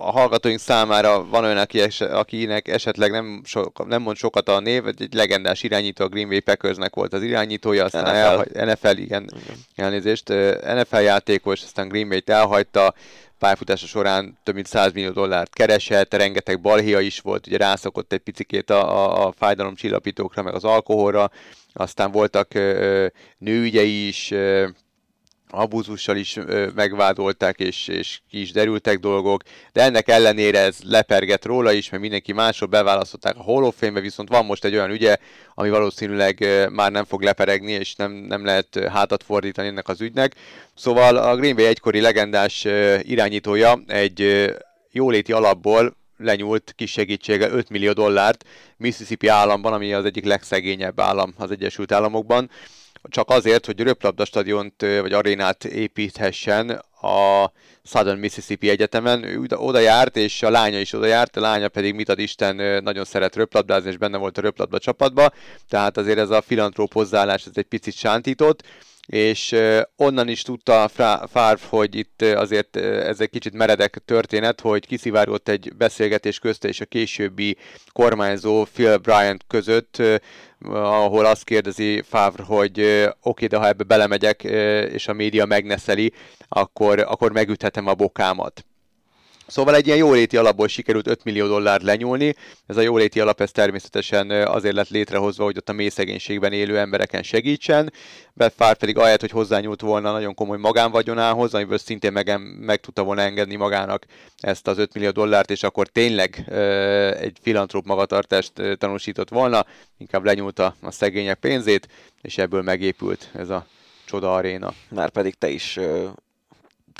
a hallgatóink számára van olyan, akinek esetleg nem mond sokat a név, egy legendás irányító, a Green Bay Packersnek volt az irányítója, aztán NFL igen, elnézést, NFL játékos, aztán Green Bay-t elhagyta, pályafutása során több mint $100 millió keresett, rengeteg balhéja is volt, ugye rászokott egy picikét a fájdalomcsillapítókra, meg az alkoholra, aztán voltak nőügyei is, abúzussal is megvádolták, és ki is derültek dolgok, de ennek ellenére ez lepergett róla is, mert mindenki másról beválasztották a Hall of Fame-be, viszont van most egy olyan ügye, ami valószínűleg már nem fog leperegni, és nem lehet hátat fordítani ennek az ügynek. Szóval a Green Bay egykori legendás irányítója egy jóléti alapból lenyúlt kis segítséggel $5 millió Mississippi államban, ami az egyik legszegényebb állam az Egyesült Államokban, csak azért, hogy röplabda stadiont vagy arénát építhessen a Southern Mississippi Egyetemen. Ő oda járt, és a lánya is oda járt, a lánya pedig, mit ad Isten, nagyon szeret röplabdázni, és benne volt a röplabda csapatba, tehát azért ez a filantróp hozzáállás ez egy picit sántított, és onnan is tudta Favre, hogy itt azért ez egy kicsit meredek történet, hogy kiszivárgott egy beszélgetés közte és a későbbi kormányzó Phil Bryant között, ahol azt kérdezi Favre, hogy oké, de ha ebbe belemegyek, és a média megneszeli, akkor megüthetem a bokámat. Szóval egy ilyen jóléti alapból sikerült $5 millió lenyúlni. Ez a jóléti alap ez természetesen azért lett létrehozva, hogy ott a mély szegénységben élő embereken segítsen. Favre pedig ahelyett, hogy hozzányúlt volna nagyon komoly magánvagyonához, amiből szintén meg tudta volna engedni magának ezt az $5 millió, és akkor tényleg egy filantróp magatartást tanúsított volna, inkább lenyúlta a szegények pénzét, és ebből megépült ez a csoda aréna. Márpedig te is...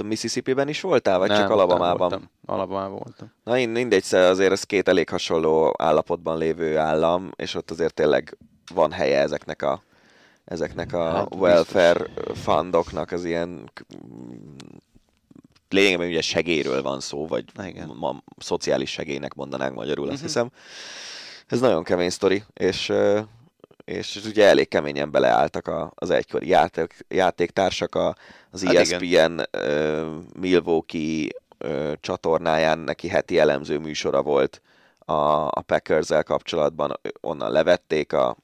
Mississippi-ben is voltál, vagy nem, csak Alabamában? Nem, Alabamában voltam. Na, mindegy, azért ez két elég hasonló állapotban lévő állam, és ott azért tényleg van helye ezeknek a hát, welfare fundoknak, az ilyen lényegében ugye segélyről van szó, vagy szociális segélynek mondanánk magyarul, azt hiszem. Ez nagyon kemény sztori, és ugye elég keményen beleálltak az egykori játéktársak az ESPN Milwaukee csatornáján, neki heti elemző műsora volt a Packers-zel kapcsolatban, onnan levették a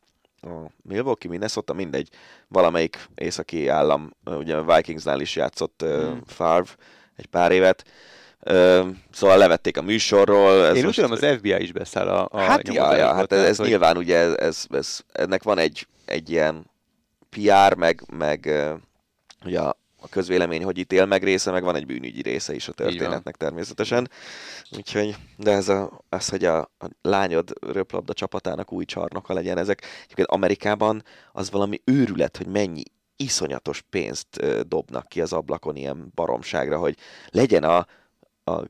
Milwaukee, Minnesota, mindegy, valamelyik északi állam, ugye a Vikingsnál is játszott Favre egy pár évet, szóval levették a műsorról. Én úgy tudom, az FBI is beszáll a hát ja, hát ez hogy... nyilván ugye ez, ennek van egy ilyen PR, meg ugye a közvélemény hogy ítél meg része, meg van egy bűnügyi része is a történetnek természetesen. Úgyhogy, de ez hogy a lányod röplabda csapatának új csarnoka legyen, ezek egyébként Amerikában az valami őrület, hogy mennyi iszonyatos pénzt dobnak ki az ablakon ilyen baromságra, hogy legyen a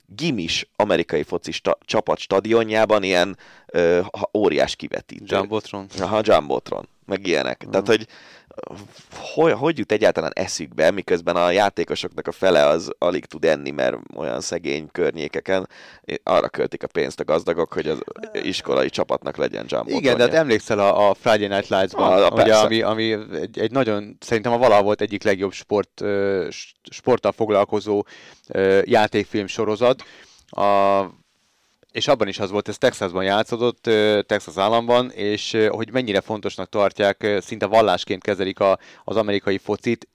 gimis amerikai foci csapat stadionjában ilyen óriás kivetítő. Jumbotron. Aha, Jumbotron, meg ilyenek. Tehát, hogy jut egyáltalán eszükbe, miközben a játékosoknak a fele az alig tud enni, mert olyan szegény környékeken arra költik a pénzt a gazdagok, hogy az iskolai csapatnak legyen Jumbotron. Igen, de hát emlékszel a Friday Night Lights-ban, ugye, ami egy nagyon, szerintem a valaha volt egyik legjobb sporttal foglalkozó játékfilm sorozat, és abban is az volt, ez Texasban játszódott, Texas államban, és hogy mennyire fontosnak tartják, szinte vallásként kezelik az amerikai focit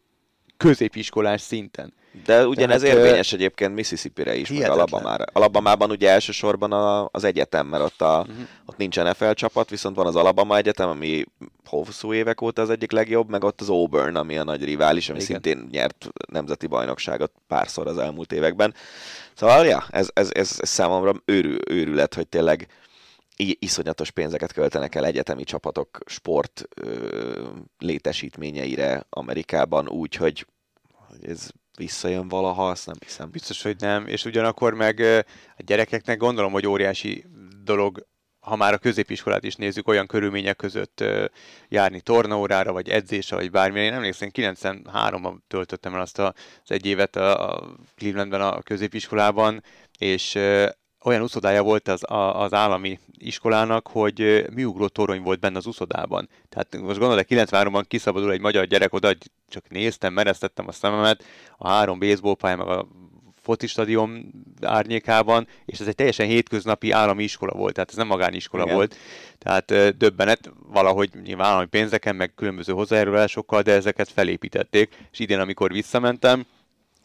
középiskolás szinten. De ugyanez érvényes egyébként Mississippi-re is, meg Alabamára. Alabamában ugye elsősorban az egyetem, mert ott nincs NFL csapat, viszont van az Alabama Egyetem, ami hosszú évek óta az egyik legjobb, meg ott az Auburn, ami a nagy rivális, ami szintén nyert nemzeti bajnokságot párszor az elmúlt években. Szóval ja, ez számomra őrület, hogy tényleg iszonyatos pénzeket költenek el egyetemi csapatok sport létesítményeire Amerikában úgy, hogy ez visszajön valaha, azt nem hiszem. Biztos, hogy nem, és ugyanakkor meg a gyerekeknek gondolom, hogy óriási dolog, ha már a középiskolát is nézzük, olyan körülmények között járni tornaórára, vagy edzésre, vagy bármilyen. Én emlékszem, 93-ban töltöttem el azt az egy évet a Clevelandben a középiskolában, és olyan uszodája volt az állami iskolának, hogy műugró torony volt benne az uszodában. Tehát most gondolod, 93-ban kiszabadul egy magyar gyerek oda, csak néztem, mereztettem a szememet, a 3 baseballpálya, meg a foci stadion árnyékában, és ez egy teljesen hétköznapi állami iskola volt, tehát ez nem magániskola volt. Tehát döbbenet, valahogy nyilván állami pénzeken, meg különböző hozzájárulásokkal, de ezeket felépítették, és idén, amikor visszamentem,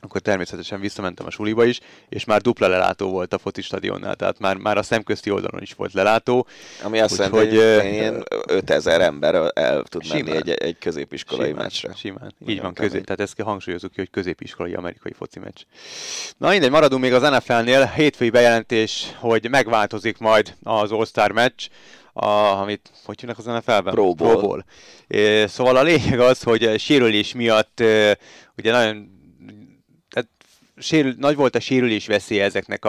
akkor természetesen visszamentem a suliba is, és már dupla lelátó volt a foci stadionnál, tehát már a szemközti oldalon is volt lelátó. Ami azt jelenti, hogy 5000 ember el tud menni egy középiskolai meccsre. Simán, így van, tehát ezt hangsúlyozunk ki, hogy középiskolai amerikai foci meccs. Na mindegy, maradunk még az NFL-nél, hétfői bejelentés, hogy megváltozik majd az All-Star meccs, amit, hogy hívnak az NFL-ben? Pro Bowl. Szóval a lényeg az, hogy sérülés miatt ugye nagyon nagy volt a sérülés veszélye ezeknek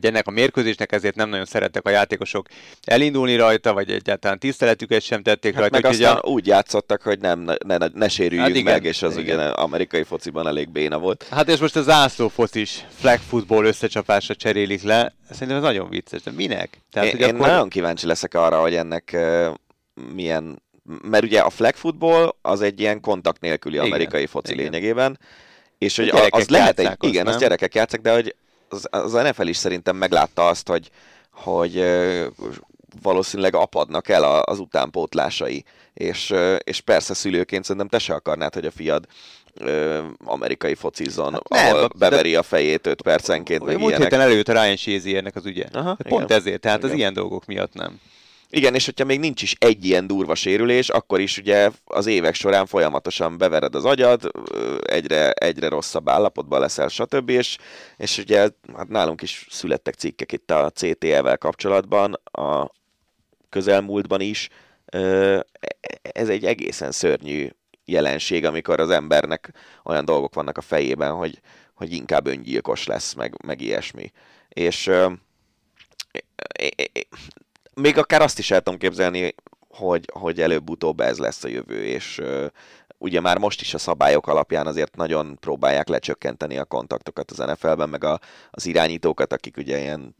ennek a mérkőzésnek, ezért nem nagyon szerettek a játékosok elindulni rajta, vagy egyáltalán tiszteletüket sem tették rajta. Meg aztán úgy játszottak, hogy ne sérüljünk meg, és az igen, amerikai fociban elég béna volt. Hát és most a zászló focis flag football összecsapásra cserélik le, szerintem ez nagyon vicces, de minek? Tehát, én akkor... nagyon kíváncsi leszek arra, hogy ennek milyen... Mert ugye a flag football az egy ilyen kontakt nélküli amerikai foci lényegében, és hogy az lehet egy... Igen, az gyerekek játszák, de hogy az NFL is szerintem meglátta azt, hogy valószínűleg apadnak el az utánpótlásai. És persze szülőként szerintem te se akarnád, hogy a fiad amerikai focizzon, hát ahol beveri a fejét 5 percenként, meg múlt héten előjött a Ryan Shaziernek az ügye. Aha, pont ezért, tehát az ilyen dolgok miatt nem. Igen, és hogyha még nincs is egy ilyen durva sérülés, akkor is ugye az évek során folyamatosan bevered az agyad, egyre rosszabb állapotban leszel, stb. És ugye hát nálunk is születtek cikkek itt a CTE-vel kapcsolatban, a közelmúltban is. Ez egy egészen szörnyű jelenség, amikor az embernek olyan dolgok vannak a fejében, hogy inkább öngyilkos lesz, meg ilyesmi. És... még akár azt is el tudom képzelni, hogy előbb-utóbb ez lesz a jövő, és ugye már most is a szabályok alapján azért nagyon próbálják lecsökkenteni a kontaktokat az NFL-ben, meg az irányítókat, akik ugye ilyen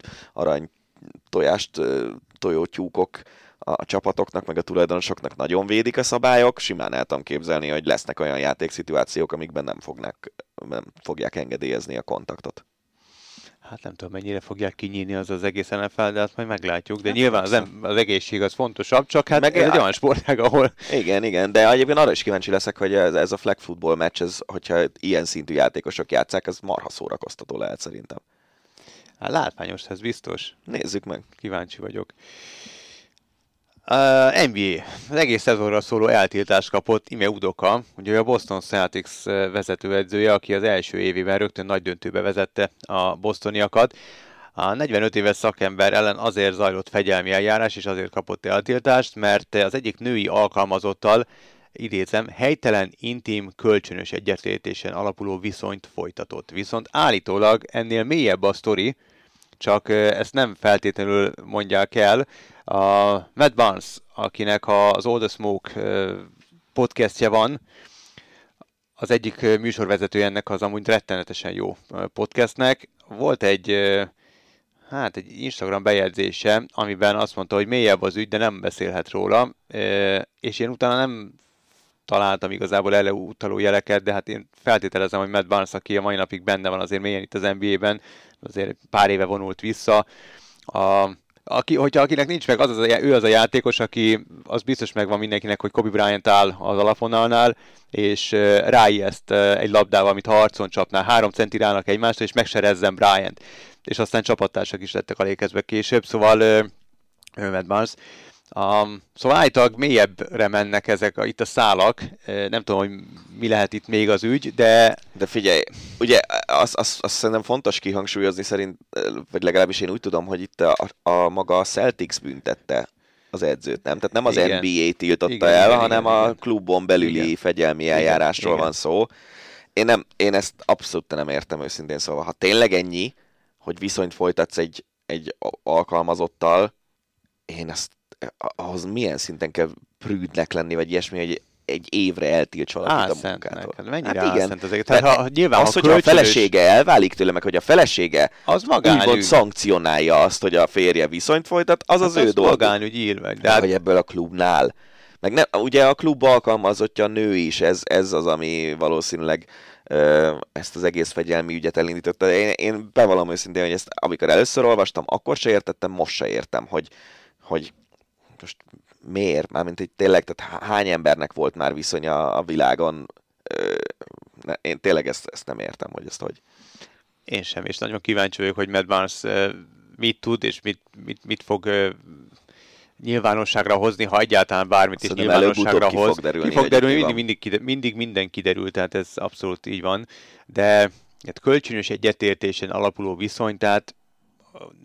tojótyúkok a csapatoknak, meg a tulajdonosoknak nagyon védik a szabályok, simán el tudom képzelni, hogy lesznek olyan játékszituációk, amikben nem fogják engedélyezni a kontaktot. Hát nem tudom, mennyire fogják kinyírni az egész NFL, de hát majd meglátjuk. De hát nyilván az egészség az fontosabb, csak hát meg ez egy olyan sportág, ahol... Igen, de egyébként arra is kíváncsi leszek, hogy ez a flag football meccs, hogyha ilyen szintű játékosok játszák, ez marha szórakoztató lehet szerintem. Hát látványos, ez biztos. Nézzük meg. Kíváncsi vagyok. NBA. Az egész szezonra szóló eltiltást kapott Ime Udoka, ugye a Boston Celtics vezetőedzője, aki az első évében rögtön nagy döntőbe vezette a bostoniakat. A 45 éves szakember ellen azért zajlott fegyelmi eljárás, és azért kapott eltiltást, mert az egyik női alkalmazottal, idézem, helytelen, intim, kölcsönös egyetértésen alapuló viszonyt folytatott. Viszont állítólag ennél mélyebb a sztori, csak ezt nem feltétlenül mondják el. A Matt Barnes, akinek az All the Smoke podcastje van, az egyik műsorvezetője ennek az amúgy rettenetesen jó podcastnek. Volt egy Instagram bejegyzése, amiben azt mondta, hogy mélyebb az ügy, de nem beszélhet róla, és én utána nem találtam igazából előutaló jeleket, de hát én feltételezem, hogy Matt Barnes, aki a mai napig benne van azért mélyen itt az NBA-ben, azért pár éve vonult vissza. Akinek nincs meg, ő az a játékos, aki az biztos megvan mindenkinek, hogy Kobe Bryant áll az alapvonalnál, és ráijeszt egy labdával, amit ha arcon csapná, 3 centi rának egymásra, és megserezzen Bryant. És aztán csapattársak is lettek a Lakersbe később, szóval Matt Barnes. Szóval állítólag mélyebbre mennek ezek itt a szálak, nem tudom, hogy mi lehet itt még az ügy, de... De figyelj, ugye azt szerintem fontos kihangsúlyozni vagy legalábbis én úgy tudom, hogy itt a maga a Celtics büntette az edzőt, nem? Tehát nem az NBA tiltotta hanem a klubon belüli fegyelmi eljárásról van szó. Én ezt abszolút nem értem őszintén, szóval ha tényleg ennyi, hogy viszonyt folytatsz egy alkalmazottal, én ezt ahhoz milyen szinten kell prűdnek lenni, vagy ilyesmi, hogy egy évre eltilts valakit a munkától. Mennyire álszent ezeket? Hogyha a felesége elválik tőle, meg hogy a felesége az magánügy szankcionálja azt, hogy a férje viszonyt folytat, az ő dolga. Az magánügy ír meg. De vagy ebből a klubnál. Meg nem, ugye a klub alkalmazottja a nő is, ez az, ami valószínűleg ezt az egész fegyelmi ügyet elindította. Én bevallom őszintén, hogy ezt amikor először olvastam, akkor se értettem, most se értem, hogy most miért? Mármint, hogy tényleg, tehát hány embernek volt már viszonya a világon? Én tényleg ezt nem értem, hogy ezt hogy. Én sem, és nagyon kíváncsi vagyok, hogy Matt Barnes mit tud, és mit fog nyilvánosságra hozni, ha egyáltalán bármit is nyilvánosságra hoz. Ki fog derülni mindig minden kiderül, tehát ez abszolút így van. De kölcsönös egyetértésen alapuló viszony, tehát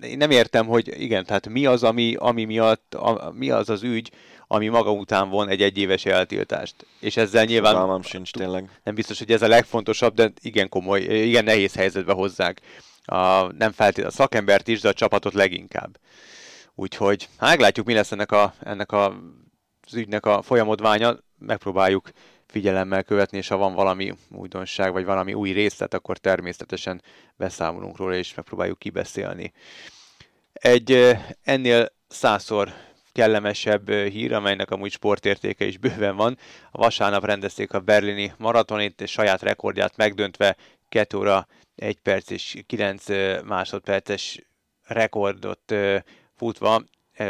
én nem értem, hogy igen, tehát mi az, ami miatt, mi az az ügy, ami maga után von egy egyéves eltiltást. És ezzel nyilván... Álmám sincs tényleg. Nem biztos, hogy ez a legfontosabb, de igen komoly, igen nehéz helyzetbe hozzák. Nem feltétlenül a szakembert is, de a csapatot leginkább. Úgyhogy hát meglátjuk, mi lesz ennek az ügynek a folyamodványa. Megpróbáljuk figyelemmel követni, és ha van valami újdonság, vagy valami új részlet, akkor természetesen beszámolunk róla, és megpróbáljuk kibeszélni. Egy ennél 100-szor kellemesebb hír, amelynek amúgy sportértéke is bőven van. Vasárnap rendezték a berlini maratonit, és saját rekordját megdöntve 2 óra 1 perc és 9 másodperces rekordot futva,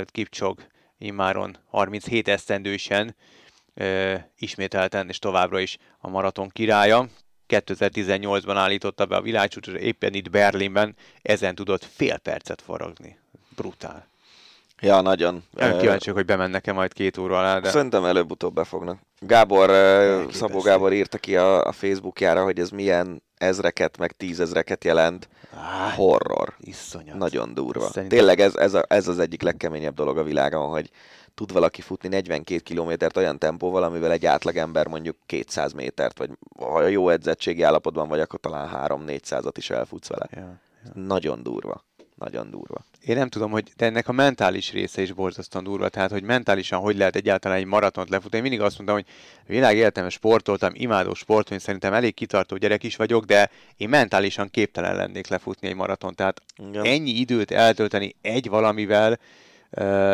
Kipcsog immáron 37 esztendősen ismételten és továbbra is a maraton királya. 2018-ban állította be a világcsúcsot, éppen itt Berlinben ezen tudott fél percet forogni. Brutál. Ja, nagyon. Nem kíváncsiak, hogy bemennek-e majd 2 óra alá, de... Szerintem előbb-utóbb befognak. Gábor, Szabó Gábor írta ki a Facebookjára, hogy ez milyen ezreket, meg 10 ezreket jelent. Horror. Iszonyat. Nagyon durva. Szerintem... Tényleg ez az egyik legkeményebb dolog a világon, hogy tud valaki futni 42 kilométert olyan tempóval, amivel egy átlagember mondjuk 200 métert, vagy ha jó edzettségi állapotban vagy, akkor talán 3-400-at is elfutsz vele. Ja. Nagyon durva. Nagyon durva. Én nem tudom, hogy de ennek a mentális része is borzasztóan durva, tehát hogy mentálisan hogy lehet egyáltalán egy maratont lefutni. Én mindig azt mondtam, hogy világéletemben sportoltam, imádó sportolni, szerintem elég kitartó gyerek is vagyok, de én mentálisan képtelen lennék lefutni egy maratont. Tehát igen, ennyi időt eltölteni egy valamivel,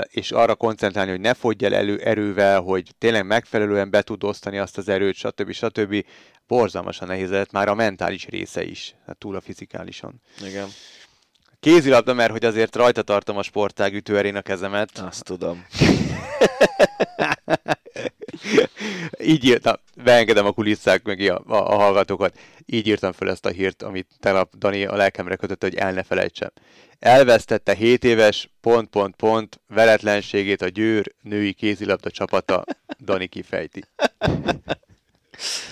és arra koncentrálni, hogy ne fogyj el erővel, hogy tényleg megfelelően be tud osztani azt az erőt, stb. Borzalmasan nehéz lett már a mentális része is, hát túl a fizikálison. Igen. Kézilabda, mert hogy azért rajta tartom a sportág ütőerén a kezemet. Azt tudom. Így írtam, beengedem a kulisszák meg a hallgatókat. Így írtam föl ezt a hírt, amit tegnap Dani a lelkemre kötötte, hogy el ne felejtsem. Elvesztette 7 éves ... veretlenségét a Győr női kézilabda csapata. Dani kifejti.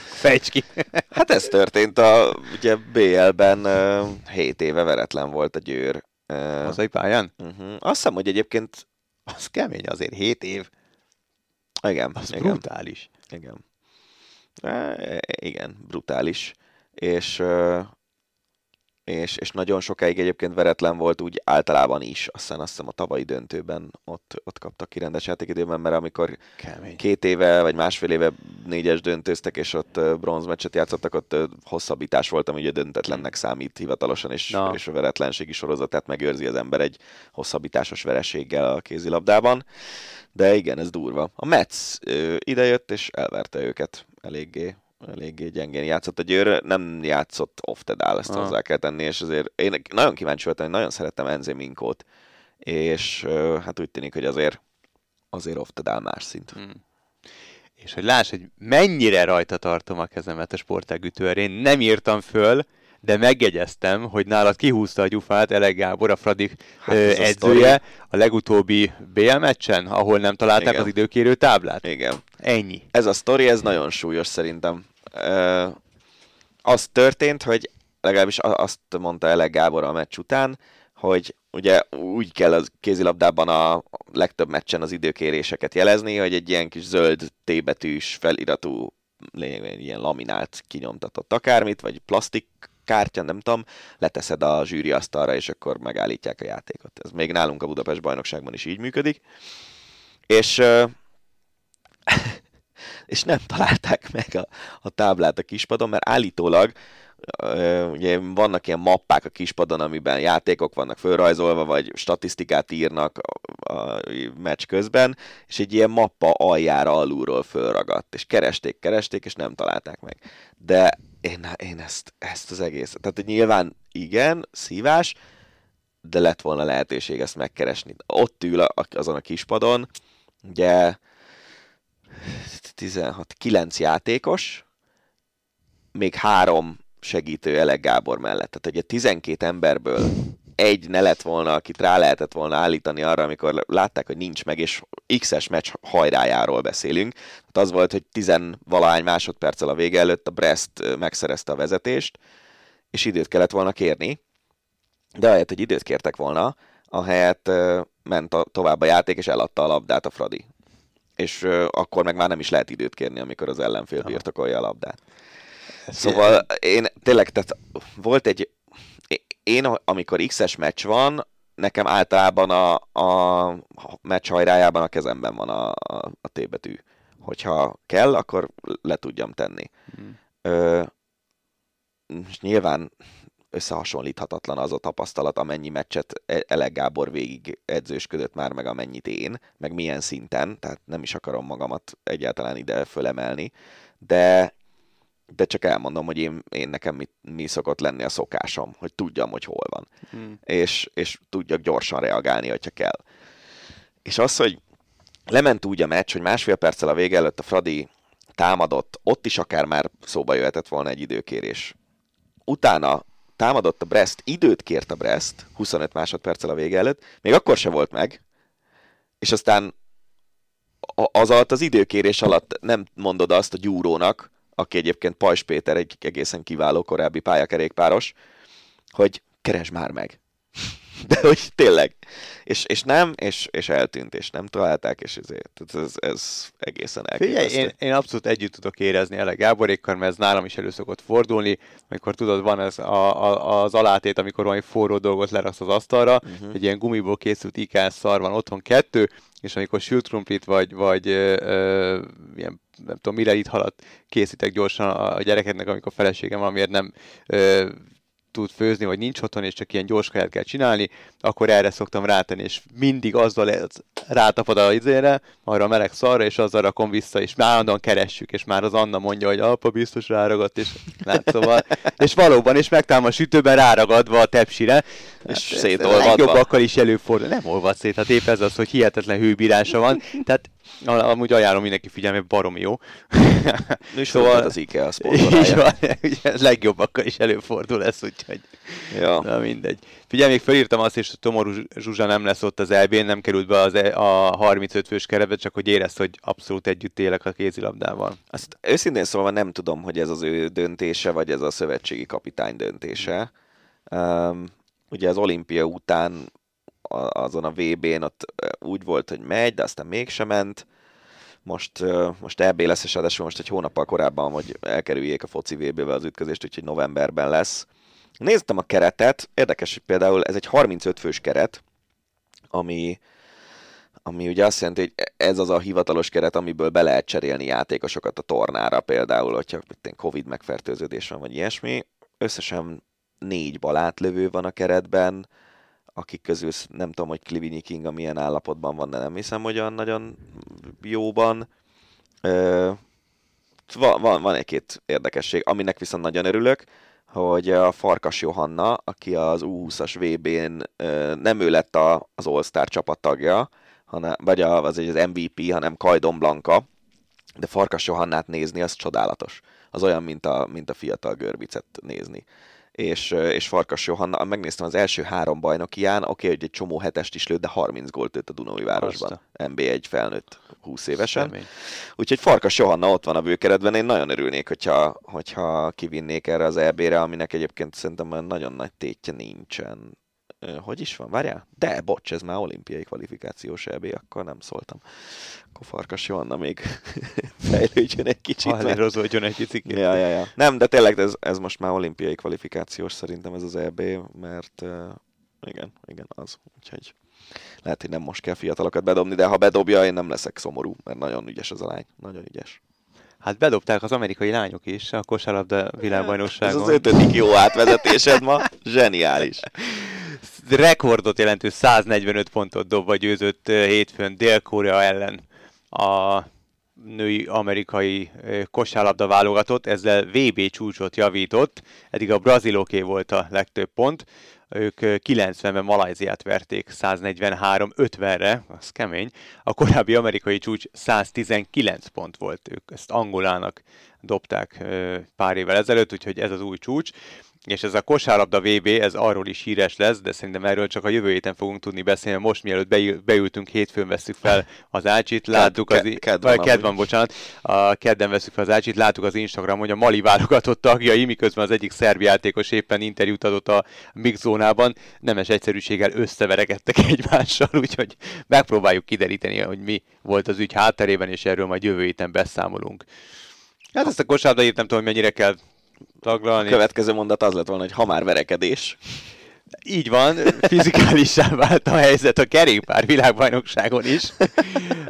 Fejts ki. Hát ez történt ugye BL-ben 7 éve veretlen volt a Győr. Hazai pályán? Uh-huh. Azt hiszem, hogy egyébként az kemény azért, 7 év. Igen. Az igen. Brutális. Igen. Igen, brutális. És nagyon sokáig egyébként veretlen volt úgy általában is. Aztán azt hiszem a tavalyi döntőben ott kaptak ki rendes játékidőben, mert amikor kemény. 2 éve vagy másfél éve 4-es döntőztek, és ott bronzmeccset játszottak, ott hosszabbítás volt, ami ugye döntetlennek számít hivatalosan, és a veretlenségi sorozatát megőrzi az ember egy hosszabbításos vereséggel a kézilabdában. De igen, ez durva. A Metz idejött, és elverte őket eléggé gyengén játszott. A Győr nem játszott off-tedál, ezt hozzá kell tenni, és azért én nagyon kíváncsi voltam, nagyon szerettem Enzé Minkót, és hát úgy tűnik, hogy azért off-tedál más szint. Mm. És hogy láss, hogy mennyire rajta tartom a kezemet a sportág ütőerén, nem írtam föl, de megjegyeztem, hogy nálad kihúzta a gyufát Elek Gábor, a Fradik edzője a legutóbbi BL meccsen, ahol nem találták igen. az időkérő táblát. Igen. Ennyi. Ez a sztori, ez nagyon súlyos szerintem. Az történt, hogy legalábbis azt mondta Elek Gábor a meccs után, hogy ugye úgy kell a kézilabdában a legtöbb meccsen az időkéréseket jelezni, hogy egy ilyen kis zöld T-betűs feliratú, ilyen laminált kinyomtatott akármit, vagy plastik kártya, nem tudom, leteszed a zsűri asztalra, és akkor megállítják a játékot. Ez még nálunk a Budapest bajnokságban is így működik. És nem találták meg a táblát a kispadon, mert állítólag ugye vannak ilyen mappák a kispadon, amiben játékok vannak fölrajzolva, vagy statisztikát írnak a meccs közben, és egy ilyen mappa aljára alulról fölragadt. És keresték, és nem találták meg. De én ezt az egészet. Tehát nyilván igen, szívás, de lett volna lehetőség ezt megkeresni. Ott ül azon a kispadon, ugye 9 játékos, még 3 segítő Elek Gábor mellett. Tehát ugye 12 emberből egy ne lett volna, akit rá lehetett volna állítani arra, amikor látták, hogy nincs meg, és X-es meccs hajrájáról beszélünk. Hát az volt, hogy 10-valahány másodperccel a vége előtt a Brest megszerezte a vezetést, és időt kellett volna kérni, De ahelyett, hogy időt kértek volna, ahelyett ment tovább a játék, és eladta a labdát a Fradi. És akkor meg már nem is lehet időt kérni, amikor az ellenfél birtokolja a labdát. Szóval én tényleg, tehát volt egy... Én, amikor X-es meccs van, nekem általában a meccs hajrájában a kezemben van a T betű. Hogyha kell, akkor le tudjam tenni. És nyilván összehasonlíthatatlan az a tapasztalat, amennyi meccset Elek Gábor végig edzősködött már, meg amennyit én, meg milyen szinten, tehát nem is akarom magamat egyáltalán ide fölemelni, de csak elmondom, hogy én nekem mi szokott lenni a szokásom, hogy tudjam, hogy hol van, és tudjak gyorsan reagálni, hogyha kell. És az, hogy lement úgy a meccs, hogy másfél perccel a vége előtt a Fradi támadott, ott is akár már szóba jöhetett volna egy időkérés. Utána támadott a Brest, időt kért a Brest, 25 másodperccel a vége előtt, még akkor se volt meg, és aztán az alatt, az időkérés alatt nem mondod azt a Gyúrónak, aki egyébként Pajs Péter, egy egészen kiváló korábbi pályakerékpáros, hogy keresd már meg. De hogy tényleg. És nem, és eltűnt, és nem találták, és ezért. Ez egészen elképesztő. Figyelj, én abszolút együtt tudok érezni Elek Gáborékkal, mert ez nálam is elő szokott fordulni, amikor tudod, van ez az alátét, amikor valami forró dolgot leraksz az asztalra, egy ilyen gumiból készült ikás szar van, otthon kettő, és amikor sült krumplit, vagy ilyen, nem tudom, mire itt haladt, készítek gyorsan a gyerekednek, amikor a feleségem valamiért nem... tud főzni, vagy nincs otthon, és csak ilyen gyors kaját kell csinálni, akkor erre szoktam rátenni, és mindig azzal rátapad a izére, arra a meleg szarra, és azzal rakom vissza, és állandóan keressük, és már az Anna mondja, hogy apa biztos ráragadt, és szóval, és valóban, és megtámad a sütőben ráragadva a tepsire, és szétolvadva. Legjobbakkal is előfordul. Nem olvad szét, hát épp ez az, hogy hihetetlen hőbírása van, tehát amúgy ajánlom mindenki figyelme, baromi jó. Szóval az IKEA szponzorája. Legjobbakkal is előfordul ez, úgyhogy ja. Na mindegy. Figyelj, még felírtam azt is, hogy Tomor Zsuzsa nem lesz ott az EB-n, nem került be a 35 fős keretbe, csak hogy érezd, hogy abszolút együtt élek a kézilabdával. Azt őszintén szólva nem tudom, hogy ez az ő döntése, vagy ez a szövetségi kapitány döntése. Ugye az olimpia után azon a VB-n ott úgy volt, hogy megy, de aztán mégsem ment. Most EB lesz, és ráadásul most egy hónappal korábban, hogy elkerüljék a foci VB-vel az ütközést, úgyhogy novemberben lesz. Néztem a keretet, érdekes, hogy például ez egy 35 fős keret, ami ugye azt jelenti, hogy ez az a hivatalos keret, amiből be lehet cserélni játékosokat a tornára, például, hogyha Covid megfertőződés van, vagy ilyesmi. Összesen 4 balátlövő van a keretben, akik közül nem tudom, hogy Klivinyi Kinga milyen állapotban van, de nem hiszem, hogy olyan nagyon jóban. Van egy-két érdekesség, aminek viszont nagyon örülök, hogy a Farkas Johanna, aki az U20-as VB-n nem ő lett az All-Star csapattagja, vagy az MVP, hanem Kajdon Blanka, de Farkas Johannát nézni, az csodálatos. Az olyan, mint a fiatal Görbicet nézni. És Farkas Johanna, megnéztem az első 3 bajnokián, oké, hogy egy csomó hetest is lőtt, de 30 gólt lőtt a Dunaújvárosban. NB1 felnőtt 20 évesen. Remény. Úgyhogy Farkas Johanna ott van a bőkeredben, én nagyon örülnék, hogyha kivinnék erre az EB-re, aminek egyébként szerintem nagyon nagy tétje nincsen. Hogy is van? Várjál? De, bocs, ez már olimpiai kvalifikációs EB, akkor nem szóltam. Akkor Farkas Johanna még fejlődjön egy kicsit. Halérozódjon egy kicsit. Ja. Nem, de tényleg ez most már olimpiai kvalifikációs szerintem ez az EB, mert igen, az. Úgyhogy lehet, hogy nem most kell fiatalokat bedobni, de ha bedobja, én nem leszek szomorú, mert nagyon ügyes az a lány. Nagyon ügyes. Hát bedobták az amerikai lányok is a kosárlabda világbajnokságon. Ez az 5. jó átvezetésed ma. Zseniális. Rekordot jelentő 145 pontot dobva győzött hétfőn Dél-Korea ellen a női amerikai kosárlabda válogatott, ezzel VB csúcsot javított, eddig a braziloké volt a legtöbb pont, ők 90-ben Malajziát verték 143-50-re, az kemény, a korábbi amerikai csúcs 119 pont volt, ők ezt Angolának dobták pár évvel ezelőtt, úgyhogy ez az új csúcs. És ez a kosárlabda VB, ez arról is híres lesz, de szerintem erről csak a jövő héten fogunk tudni beszélni. Most mielőtt beültünk, hétfőn veszük fel az Ácsit, láttuk kedden veszük fel az Ácsit, láttuk az Instagram, hogy a Mali válogatott tagjai, miközben az egyik szerb játékos éppen interjút adott a mixzónában, nemes egyszerűséggel összeverekedtek egymással, úgyhogy megpróbáljuk kideríteni, hogy mi volt az ügy hátterében, és erről majd jövő héten beszámolunk. Hát ezt a kosárlabdát nem tudom, mennyire kell taglalni. A következő mondat az lett volna, hogy ha már verekedés. Így van, fizikálissá vált a helyzet a kerékpár világbajnokságon is.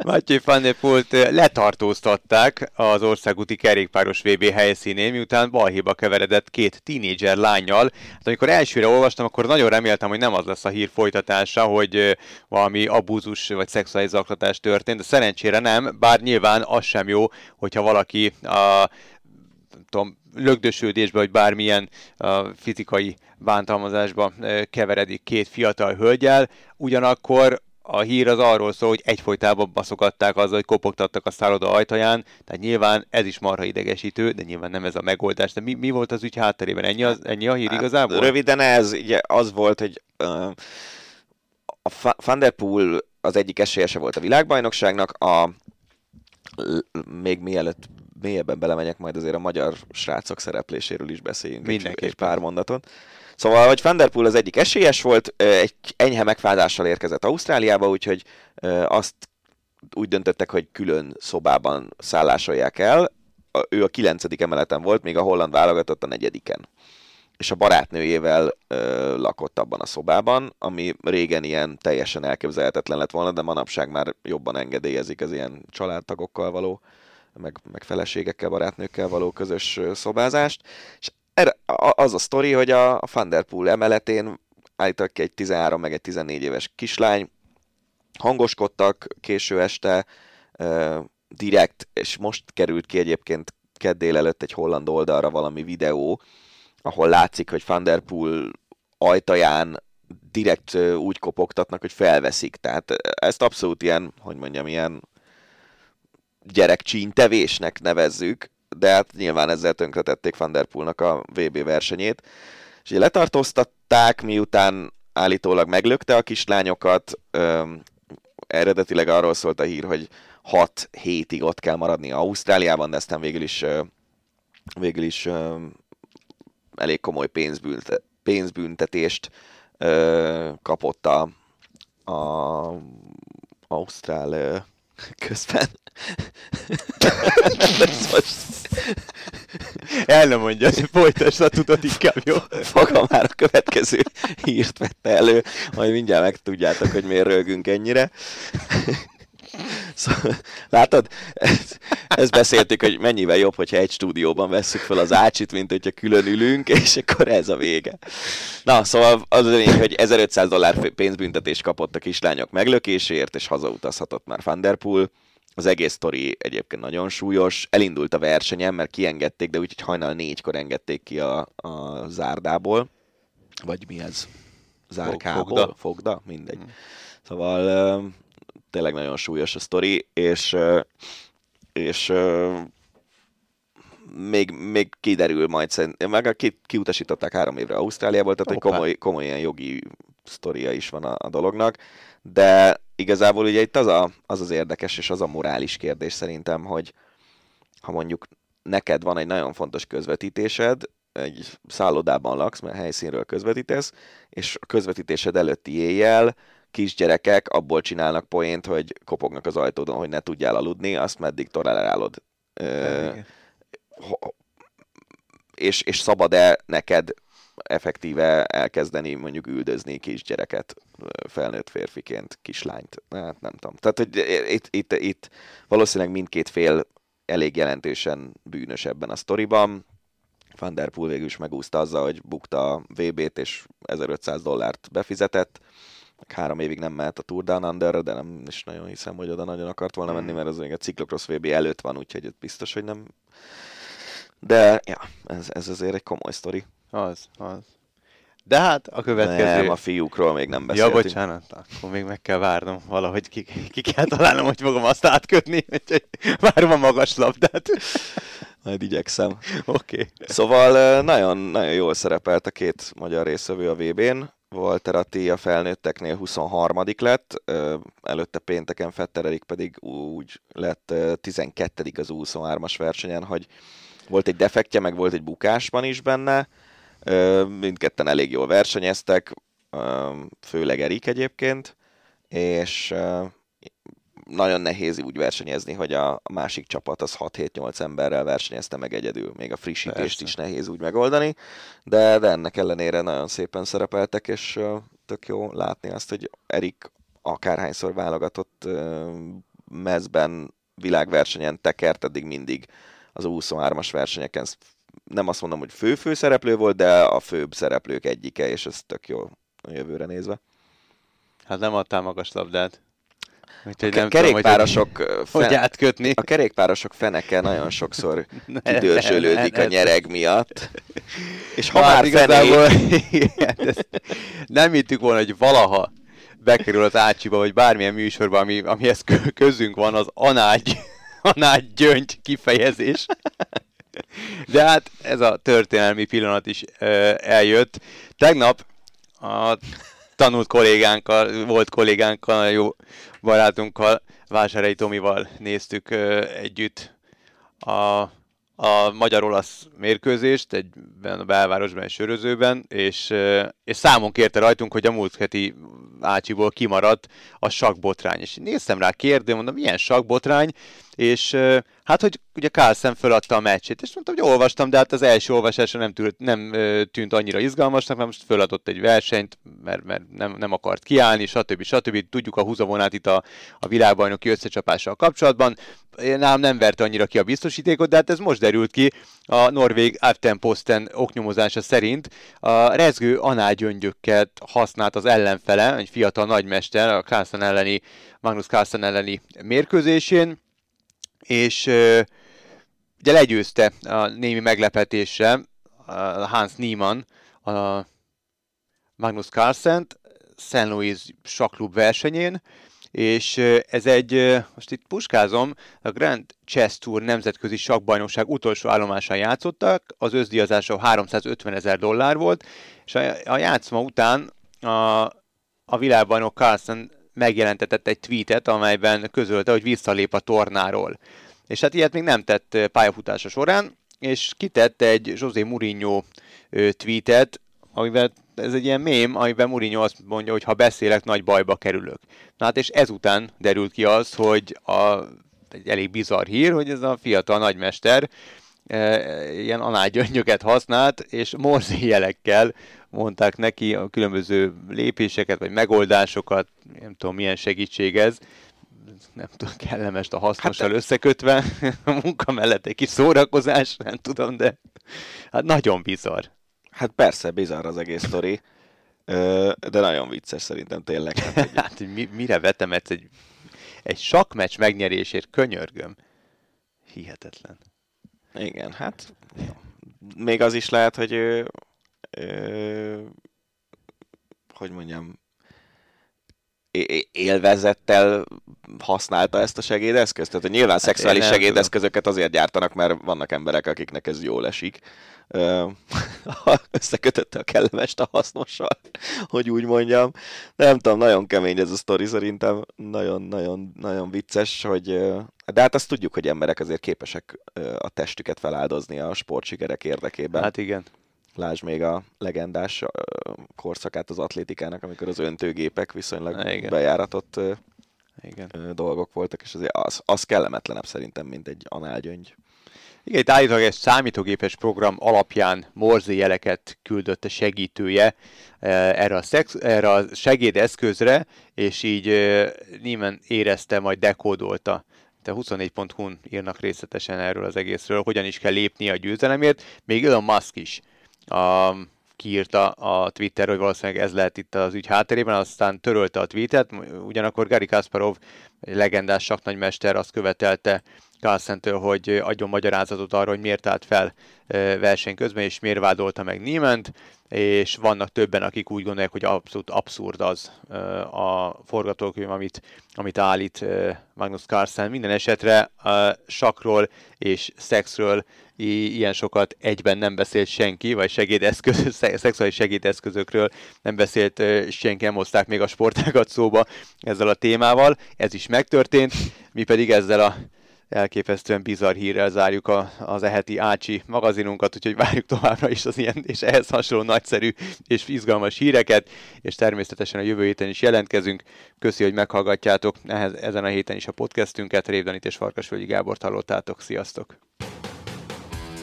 Mathieu van der Poelt letartóztatták az országúti kerékpáros VB helyszínén, miután balhéba keveredett két tínédzser lánnyal. Hát amikor elsőre olvastam, akkor nagyon reméltem, hogy nem az lesz a hír folytatása, hogy valami abúzus vagy szexuális zaklatás történt, de szerencsére nem, bár nyilván az sem jó, hogyha valaki a lögdösődésbe, vagy bármilyen fizikai bántalmazásba keveredik két fiatal hölgyel. Ugyanakkor a hír az arról szól, hogy egyfolytában baszogatták azzal, hogy kopogtattak a szálloda ajtaján, tehát nyilván ez is marha idegesítő, de nyilván nem ez a megoldás. De mi volt az ügy hátterében? Ennyi a hír igazából? Röviden ez, ugye az volt, hogy a Van der Poel az egyik esélyese volt a világbajnokságnak, még mielőtt mélyebben belemegyek, majd azért a magyar srácok szerepléséről is beszéljünk egy pár mondaton. Szóval, hogy Van der Poel az egyik esélyes volt, egy enyhe megfázással érkezett Ausztráliába, úgyhogy azt úgy döntöttek, hogy külön szobában szállásolják el. Ő a 9. emeleten volt, még a holland válogatott a 4. És a barátnőjével lakott abban a szobában, ami régen ilyen teljesen elképzelhetetlen lett volna, de manapság már jobban engedélyezik az ilyen családtagokkal való meg feleségekkel, barátnőkkel való közös szobázást. És az a sztori, hogy a Van der Poel emeletén állítak ki egy 13 meg egy 14 éves kislány, hangoskodtak késő este direkt, és most került ki egyébként kedd délelőtt egy holland oldalra valami videó, ahol látszik, hogy Van der Poel ajtaján direkt úgy kopogtatnak, hogy felveszik. Tehát ezt abszolút ilyen, ilyen gyerekcsíntevésnek nevezzük, de hát nyilván ezzel tönkretették Van der Poelnak a VB versenyét. És letartóztatták, miután állítólag meglökte a kislányokat. Eredetileg arról szólt a hír, hogy 6 hétig ott kell maradni Ausztráliában, de aztán végül is elég komoly pénzbüntetést kapott a ausztrál közben. El nem mondja, hogy folytasd, tudod inkább, jó? Maga már a következő hírt vette elő, majd mindjárt megtudjátok, hogy miért röhögünk ennyire. Szóval, látod? Ezt beszéltük, hogy mennyivel jobb, hogyha egy stúdióban vesszük fel az Ácsit, mint hogyha külön ülünk, és akkor ez a vége. Na, szóval az lényeg, hogy $1500 pénzbüntetést kapott a kislányok meglökéséért, és hazautazhatott már Van der Poel. Az egész sztori egyébként nagyon súlyos. Elindult a versenyen, mert kiengedték, de úgyhogy hajnal 4-kor engedték ki a zárdából. Vagy mi ez? Zárkából? Fogda? Mindegy. Szóval tényleg nagyon súlyos a sztori, és még kiderül majd szerintem, meg kiutasították 3 évre Ausztráliából, tehát egy komoly ilyen jogi sztoria is van a dolognak, de igazából ugye itt az érdekes, és az a morális kérdés szerintem, hogy ha mondjuk neked van egy nagyon fontos közvetítésed, egy szállodában laksz, mert helyszínről közvetítesz, és a közvetítésed előtti éjjel kisgyerekek abból csinálnak poént, hogy kopognak az ajtódon, hogy ne tudjál aludni, azt meddig tolerálod. És szabad-e neked effektíve elkezdeni mondjuk üldözni kisgyereket, felnőtt férfiként, kislányt? Hát nem tudom. Tehát, hogy itt valószínűleg mindkét fél elég jelentősen bűnös ebben a sztoriban. Van der Poel végül is megúszta azzal, hogy bukta a VB-t, és $1500 befizetett. 3 évig nem mehet a Tour Down Under, de nem is nagyon hiszem, hogy oda nagyon akart volna menni, mert az még a Cyclocross VB előtt van, úgyhogy biztos, hogy nem. De ja, ez azért egy komoly sztori. Az. De hát a következő... Nem, a fiúkról még nem beszéltünk. Ja, bocsánat, akkor még meg kell várnom valahogy, ki kell találnom, hogy fogom azt átkötni, úgyhogy várom a magas labdát. Majd igyekszem. Okay. Szóval nagyon, nagyon jól szerepelt a két magyar résztvevő a VB-n. Walter Atti a felnőtteknél 23. lett, előtte pénteken Fetter Erik pedig úgy lett 12. az U23-as versenyen, hogy volt egy defektje, meg volt egy bukásban is benne. Mindketten elég jól versenyeztek, főleg Erik egyébként, és nagyon nehéz úgy versenyezni, hogy a másik csapat az 6-7-8 emberrel versenyezte meg egyedül. Még a frissítést persze is nehéz úgy megoldani, de ennek ellenére nagyon szépen szerepeltek, és tök jó látni azt, hogy Erik akárhányszor válogatott mezben, világversenyen tekert, eddig mindig az U23-as versenyeken. Nem azt mondom, hogy fő-fő szereplő volt, de a főbb szereplők egyike, és ez tök jó a jövőre nézve. Hát nem adtál magas labdát. A kerékpárosok feneke nagyon sokszor idősölődik a nyereg miatt. És ha már igazából nem hittük volna, hogy valaha bekerül az Ácsiba, vagy bármilyen műsorba, amihez közünk van, az anágy gyöngy kifejezés. De hát ez a történelmi pillanat is eljött. Tegnap a tanult kollégánkkal, volt kollégánkkal, nagyon jó barátunkkal, Vásárhelyi Tomival néztük együtt a magyar-olasz mérkőzést egy belvárosban, egy sörözőben, és számon kérte rajtunk, hogy a múlt heti Ácsiból kimaradt a sakkbotrány. És néztem rá, mondom, milyen sakkbotrány, és hát, hogy ugye Carlsen föladta a meccsét, és mondtam, hogy olvastam, de hát az első olvasásra nem tűnt annyira izgalmasnak, mert most föladott egy versenyt, mert nem akart kiállni, stb. Tudjuk a húzavonát itt a világbajnoki összecsapással kapcsolatban. Nálam nem verte annyira ki a biztosítékot, de hát ez most derült ki a norvég Aftenposten oknyomozása szerint. A rezgő análgyöngyöket használt az ellenfele, egy fiatal nagymester a Magnus Carlsen elleni mérkőzésén, és ugye legyőzte a némi meglepetésre Hans Niemann a Magnus Carlsent St. Louis sakklub versenyén, és ez most itt puskázom, a Grand Chess Tour nemzetközi sakkbajnokság utolsó állomásán játszottak, az összdíjazása $350,000 volt, és a játszma után a világbajnok Carlsen megjelentetett egy tweetet, amelyben közölte, hogy visszalép a tornáról. És hát ilyet még nem tett pályafutása során, és kitett egy José Mourinho tweetet, amiben ez egy ilyen mém, amiben Mourinho azt mondja, hogy ha beszélek, nagy bajba kerülök. Na hát és ezután derült ki az, hogy egy elég bizarr hír, hogy ez a fiatal nagymester ilyen análgyöngyöket használt, és morzi jelekkel mondták neki a különböző lépéseket, vagy megoldásokat, nem tudom milyen segítség ez, nem tudom, kellemest a hasznossal összekötve, a munka mellett egy kis szórakozás, nem tudom, de hát nagyon bizarr. Hát persze, bizarr az egész sztori, de nagyon vicces szerintem tényleg. Hát, hogy mire vetemetsz egy sakkmeccs megnyerésért, könyörgöm. Hihetetlen. Igen, hát még az is lehet, hogy élvezettel használta ezt a segédeszközt? Tehát nyilván hát szexuális segédeszközöket azért gyártanak, mert vannak emberek, akiknek ez jól esik. Összekötötte a kellemest a hasznossal, hogy úgy mondjam. Nem tudom, nagyon kemény ez a sztori szerintem. Nagyon vicces, hogy... De hát azt tudjuk, hogy emberek azért képesek a testüket feláldozni a sportsikerek érdekében. Hát igen. Lásd még a legendás korszakát az atlétikának, amikor az öntőgépek viszonylag igen, bejáratott igen, dolgok voltak, és azért az kellemetlenebb szerintem, mint egy análgyöngy. Igen, itt állítólag egy számítógépes program alapján morzi jeleket küldött a segítője erre a segédeszközre, és így Niemann érezte, majd dekódolta. A 24.hu-n írnak részletesen erről az egészről, hogyan is kell lépni a győzelemért. Még Elon Musk is kiírta a Twitter, hogy valószínűleg ez lehet itt az ügy hátterében, aztán törölte a tweetet, ugyanakkor Garry Kasparov, egy legendás sakknagymester, azt követelte Carlsentől, hogy adjon magyarázatot arra, hogy miért állt fel verseny közben, és miért vádolta meg Niement, és vannak többen, akik úgy gondolják, hogy abszolút abszurd az a forgatókönyv, amit állít Magnus Carlsen. Minden esetre sakról és szexről ilyen sokat egyben nem beszélt senki, vagy szexuális segédeszközökről nem beszélt senki, nem hozták még a sportágat szóba ezzel a témával. Ez is megtörtént, mi pedig ezzel a elképesztően bizarr hírrel zárjuk az eheti Ácsi magazinunkat, úgyhogy várjuk továbbra is az ilyen és ehhez hasonló nagyszerű és izgalmas híreket, és természetesen a jövő héten is jelentkezünk. Köszi, hogy meghallgatjátok ezen a héten is a podcastünket. Rév Danit és Farkasvölgyi Gábort hallottátok. Sziasztok!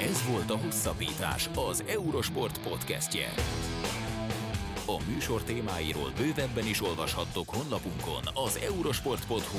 Ez volt a Hosszabbítás, az Eurosport podcastje. A műsor témáiról bővebben is olvashattok honlapunkon, az eurosport.hu.